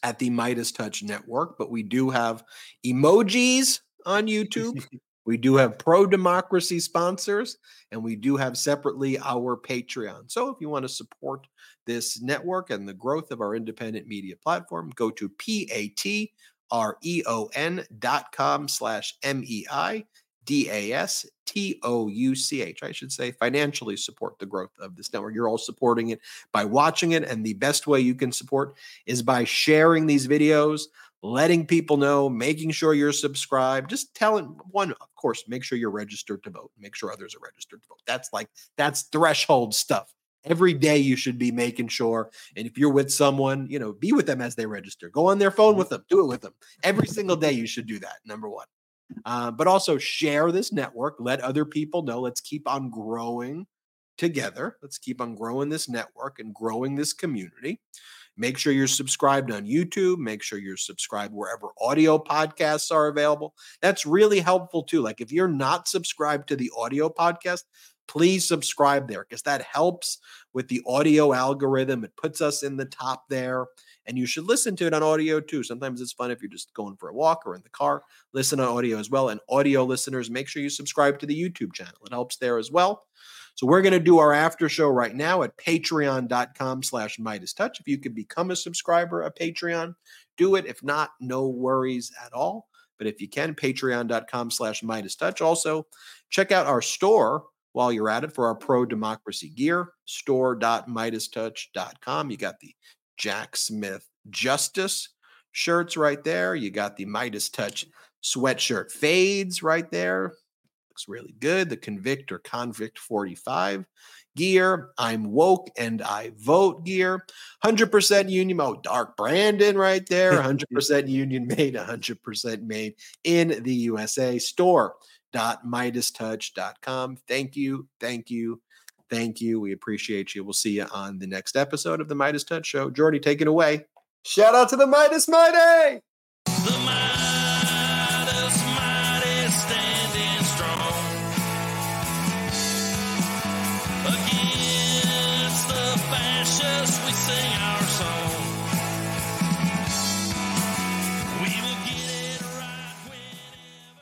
at the Midas Touch Network, but we do have emojis on YouTube. We do have pro-democracy sponsors, and we do have separately our Patreon. So if you want to support this network and the growth of our independent media platform, go to P-A-T-R-E-O-N dot com slash M E I D A S T O U C H. I should say financially support the growth of this network. You're all supporting it by watching it, and the best way you can support is by sharing these videos, letting people know, making sure you're subscribed, just telling one, of course, make sure you're registered to vote, make sure others are registered to vote. That's like, that's threshold stuff. Every day you should be making sure. And if you're with someone, you know, be with them as they register, go on their phone with them, do it with them. Every single day you should do that. Number one. Uh, but also share this network. Let other people know. Let's keep on growing together. Let's keep on growing this network and growing this community. Make sure you're subscribed on YouTube. Make sure you're subscribed wherever audio podcasts are available. That's really helpful too. Like if you're not subscribed to the audio podcast, please subscribe there because that helps with the audio algorithm. It puts us in the top there, and you should listen to it on audio too. Sometimes it's fun if you're just going for a walk or in the car, listen on audio as well. And audio listeners, make sure you subscribe to the YouTube channel. It helps there as well. So we're going to do our after show right now at patreon.com slash Midas Touch. If you could become a subscriber, a Patreon, do it. If not, no worries at all. But if you can, patreon.com slash Midas Touch. Also, check out our store while you're at it for our pro-democracy gear, store dot midas touch dot com. You got the Jack Smith Justice shirts right there. You got the Midas Touch sweatshirt fades right there. Really good. The Convict or Convict forty-five gear. I'm woke and I vote gear. one hundred percent union. Oh, Dark Brandon right there. one hundred percent union made. one hundred percent made in the U S A. Store dot midas touch dot com. Thank you. Thank you. Thank you. We appreciate you. We'll see you on the next episode of the Midas Touch Show. Jordy, take it away. Shout out to the Midas Mighty. The Midas Mighty standing strong. Against the fascists, we sing our song. We will get it right whenever.